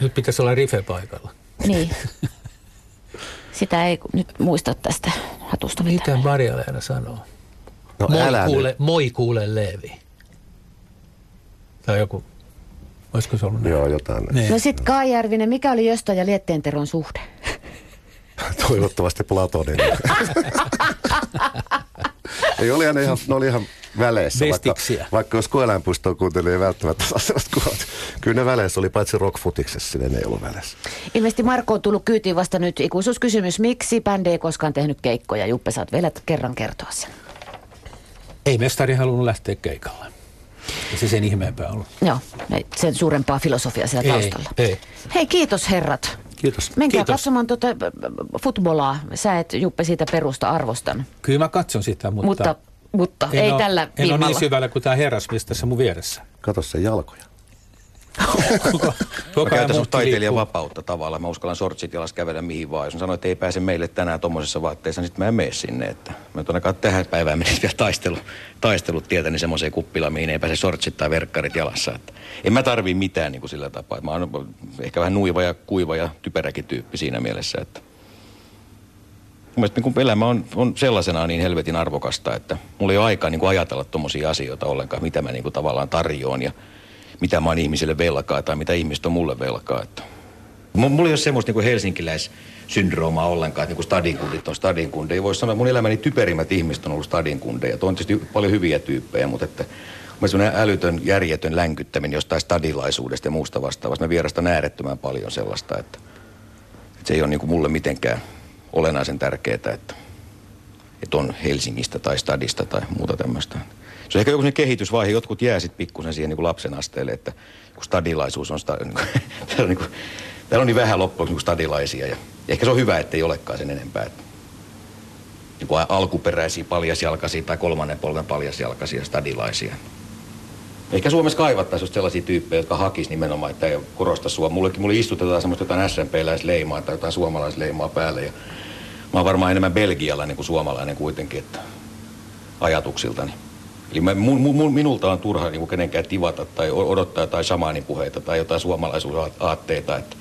Nyt pitäisi olla rife paikalla. Niin. Sitä ei nyt muista tästä hatusta mitään. Mitä Marja-Leena sanoo? No, moi kuule Leevi. Tai joku, olisiko se ollut näin? Joo, jotain. Niin. No sit Kai Järvinen, mikä oli Joston ja Lietteenteron suhde? Toivottavasti platoninen. Ei ole ihan, ne oli ihan väleissä, vaikka jos koeläinpuistoa kuuntelin, ei välttämättä sellaista kuvat. Kyllä ne väleissä oli, paitsi rockfutiksessa, ne ei ollut väleissä. Ilmeisesti Marko on tullut kyytiin vasta nyt ikuisuuskysymys. Miksi bändi ei koskaan tehnyt keikkoja? Juppe, saat vielä kerran kertoa sen. Ei mestari halunnut lähteä keikalle. Ja se sen ihmeempää ollut. Joo, sen suurempaa filosofiaa siellä taustalla. Ei. Hei, kiitos herrat. Kiitos. Menkää katsomaan futbolaa. Sä et, Juppe, siitä perusta arvostan. Kyllä mä katson sitä, mutta ei tällä viimalla. En ole niin syvällä kuin tää herrasmies tässä mun vieressä. Kato sen jalkoja. Mä käytän sun taiteilijan vapautta tavallaan. Mä uskallan shortsit jalassa kävellä mihin vaan. Jos mä sanoin, että ei pääse meille tänään tommosessa vaatteessa, niin sit mä en mene sinne. Että mä en ainakaan tähän päivään menisi vielä taistelut tietä, niin semmoiseen kuppilaan, mihin ei pääse shortsit tai verkkarit jalassa. Että en mä tarvii mitään niin kuin sillä tapaa. Mä oon ehkä vähän nuiva ja kuiva ja typeräkin tyyppi siinä mielessä. Että mun mielestä niin elämä on sellaisenaan niin helvetin arvokasta, että mulla ei ole aikaa niin kuin ajatella tommosia asioita ollenkaan, mitä mä niin kuin tavallaan tarjoan ja mitä mä oon ihmiselle velkaa tai mitä ihmiset on mulle velkaa. Että mulla ei ole semmoista niin helsinkiläissyndroomaa ollenkaan, että niin stadinkundit on stadinkundeja. Voisi sanoa, että mun elämäni typerimmät ihmiset on ollut stadinkundeja. Tuo on tietysti paljon hyviä tyyppejä, mutta että mä semmoinen älytön, järjetön länkyttäminen jostain stadilaisuudesta ja muusta vastaavasta. Mä vierastan äärettömän paljon sellaista, että se ei ole niin mulle mitenkään olennaisen tärkeää, että on Helsingistä tai stadista tai muuta tämmöistä. Se on ehkä joku kehitysvaihe, jotkut jää sitten pikkusen siihen niin lapsen asteelle, että kun stadilaisuus on, täällä on niin vähän loppuksi niin stadilaisia ja ehkä se on hyvä, että ei olekaan sen enempää. Että, niin kuin alkuperäisiä paljasjalkaisia tai kolmannen polven paljasjalkaisia stadilaisia. Ehkä Suomessa kaivattaisiin just sellaisia tyyppejä, jotka hakisi nimenomaan, että ei korosta sua. Mulle istutetaan semmoista jotain SMP-läisleimaa tai jotain suomalaisleimaa päälle ja mä oon varmaan enemmän belgialainen kuin suomalainen kuitenkin, että ajatuksiltani. Eli minulta on turha niin kenenkään tivata tai odottaa tai shamaanipuheita tai jotain suomalaisuusaatteita.